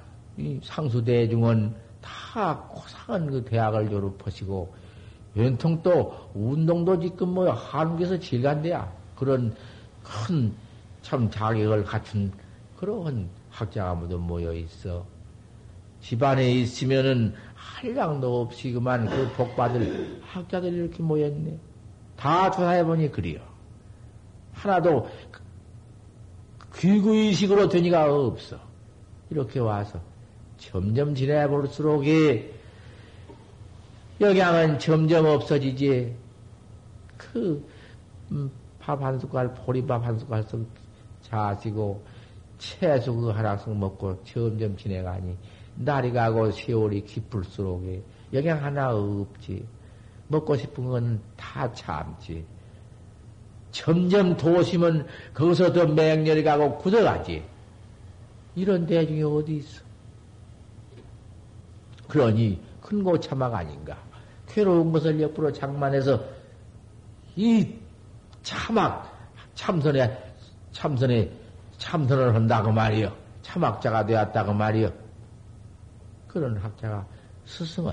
상수 대중은 다 고상한 그 대학을 졸업하시고 연통 또 운동도 지금 뭐 한국에서 질간대야. 그런 큰 참 자격을 갖춘 그런 학자가 모두 모여 있어. 집안에 있으면은 한량도 없이 그만 그 복받을 학자들이 이렇게 모였네. 다 조사해 보니 그래요. 하나도 귀구의식으로 되니가 없어. 이렇게 와서 점점 지내 볼수록 영향은 점점 없어지지. 그 밥 한 숟갈, 보리밥 한 숟갈씩 자시고 채소 그 하나씩 먹고 점점 지내가니 날이 가고 세월이 깊을수록 영향 하나 없지. 먹고 싶은 건 다 참지. 점점 도심은 거기서 더 맹렬히 가고 굳어가지. 이런 대중이 어디 있어. 그러니 큰고 참학 아닌가. 괴로운 것을 옆으로 장만해서 이 참학, 참선에, 참선에 참선을 한다고 말이요. 참학자가 되었다고 말이요. 그런 학자가 스승을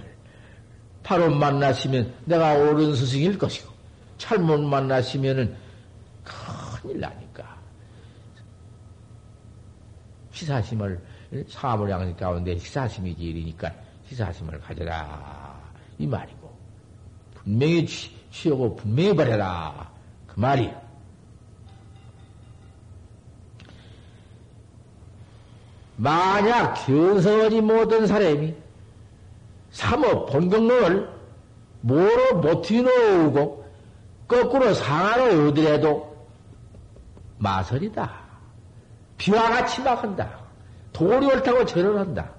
바로 만나시면 내가 옳은 스승일 것이고 잘못 만나시면은 큰일 나니까. 희사심을, 사물 양식 가운데 희사심이 제일이니까 희사심을 가져라. 이 말이고. 분명히 취하고 분명히 버려라. 그 말이야. 만약 견성하지 못한 사람이 사모 본격론을 뭐로 못튀어오고 거꾸로 상하로 오더라도 마설이다. 비와 같이 막 한다. 돌이 옳다고 절을 한다.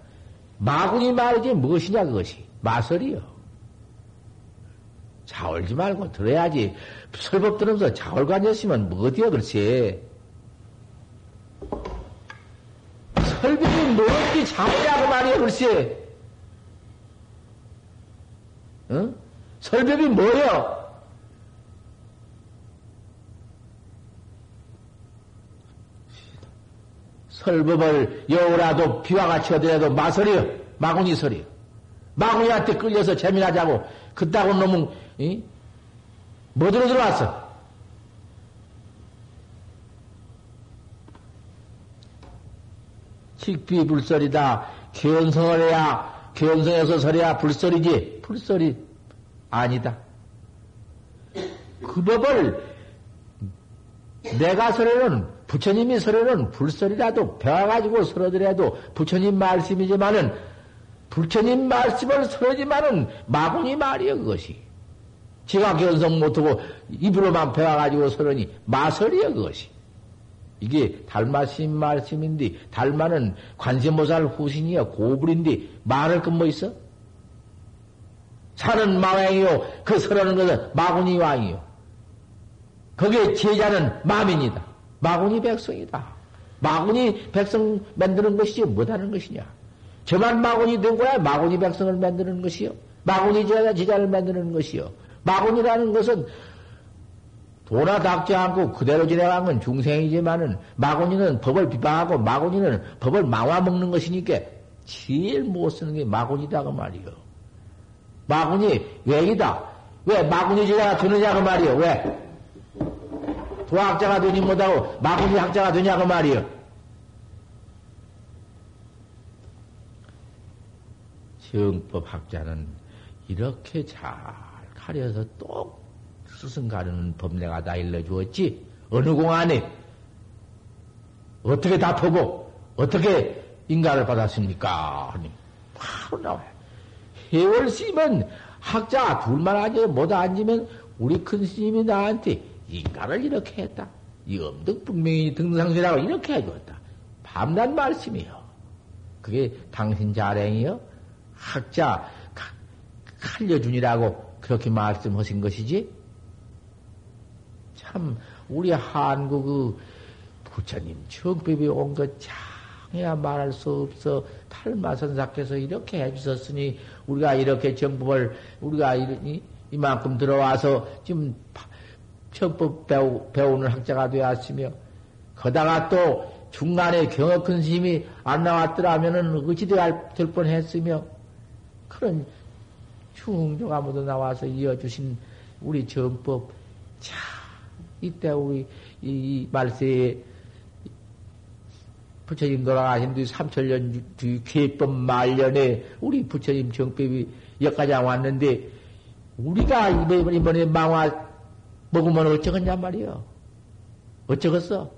마군이 말이지 무엇이냐 그것이. 마설이요. 자월지 말고 들어야지. 설법 들으면서 자월관이었으면 뭐 어디야 글쎄. 설법이 뭐지 자월이라고 말이야 글쎄. 응? 설법이 뭐여? 설법을 여우라도 비와 같이 얻으라도 마설이요. 마구니 설이요. 마구니한테 끌려서 재미나자고 그따구 놈은 이? 뭐들어 들어왔어? 식비 불설이다. 견성을 해야, 견성해서 설해야 불설이지. 불설이 아니다. 그 법을 내가 설에는, 부처님이 설에는 불설이라도 배워가지고 설어더라도 부처님 말씀이지만은, 부처님 말씀을 설하지만은 마구니 말이여, 그것이. 지가 견성 못하고 입으로만 배워가지고 설하니 마설이여, 그것이. 이게 달마신 말씀인데, 달마는 관세음보살 후신이여, 고불인데, 말을 건 뭐 있어? 사는 마왕이요, 그 설하는 것은 마구니 왕이요. 거기에 제자는 마민이다. 마구니 백성이다. 마구니 백성 만드는 것이지 못하는 것이냐. 저만 마구니 된 거야. 마구니 백성을 만드는 것이요. 마구니 제자, 제자를 만드는 것이요. 마구니라는 것은 도나 닦지 않고 그대로 지나간 건 중생이지만은 마구니는 법을 비방하고 마구니는 법을 망화먹는 것이니까 제일 못 쓰는 게 마구니다 그 말이요. 마구니 왜이다. 왜 마구니 제자가 되느냐 그 말이요. 왜? 도학자가 되니 못하고 마구니 학자가 되냐고 말이요. 정법 학자는 이렇게 잘 가려서 똑 스승 가르는 법 내가 다 일러주었지. 어느 공안에 어떻게 답하고 어떻게 인가를 받았습니까? 아니, 바로 나와요. 혜월스님은 학자 둘만 앉아 못 앉으면 우리 큰 스님이 나한테 인가를 이렇게 했다. 염득분명히 등상시라고 이렇게 해주었다. 밤낮 말씀이요. 그게 당신 자랑이요. 학자 칼려준이라고 그렇게 말씀하신 것이지. 참 우리 한국 그 부처님 정법에 온 것 장해야 말할 수 없어. 탈마선사께서 이렇게 해주셨으니 우리가 이렇게 정법을 우리가 이, 이만큼 들어와서 지금 정법 배우, 배우는 학자가 되었으며, 거다가 또 중간에 경어 큰 스님이 안 나왔더라면은 어찌되야 될 뻔 했으며, 그런 충조가 모두 나와서 이어주신 우리 정법, 참, 이때 우리 이, 이 말세에 부처님 돌아가신 뒤 삼천년 뒤 계법 말년에 우리 부처님 정법이 여기까지 왔는데, 우리가 이번에, 이번에 망화, 먹으면 어쩌겠냐 말이요. 어쩌겠어?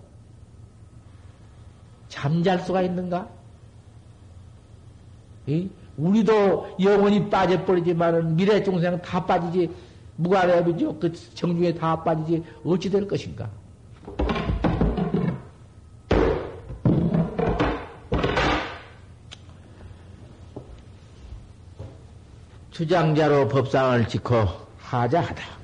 잠잘 수가 있는가? 이? 우리도 영원히 빠져버리지만 미래 중생 다 빠지지, 무가래비죠. 그 정중에 다 빠지지, 어찌 될 것인가? 주장자로 법상을 지켜 하자하다.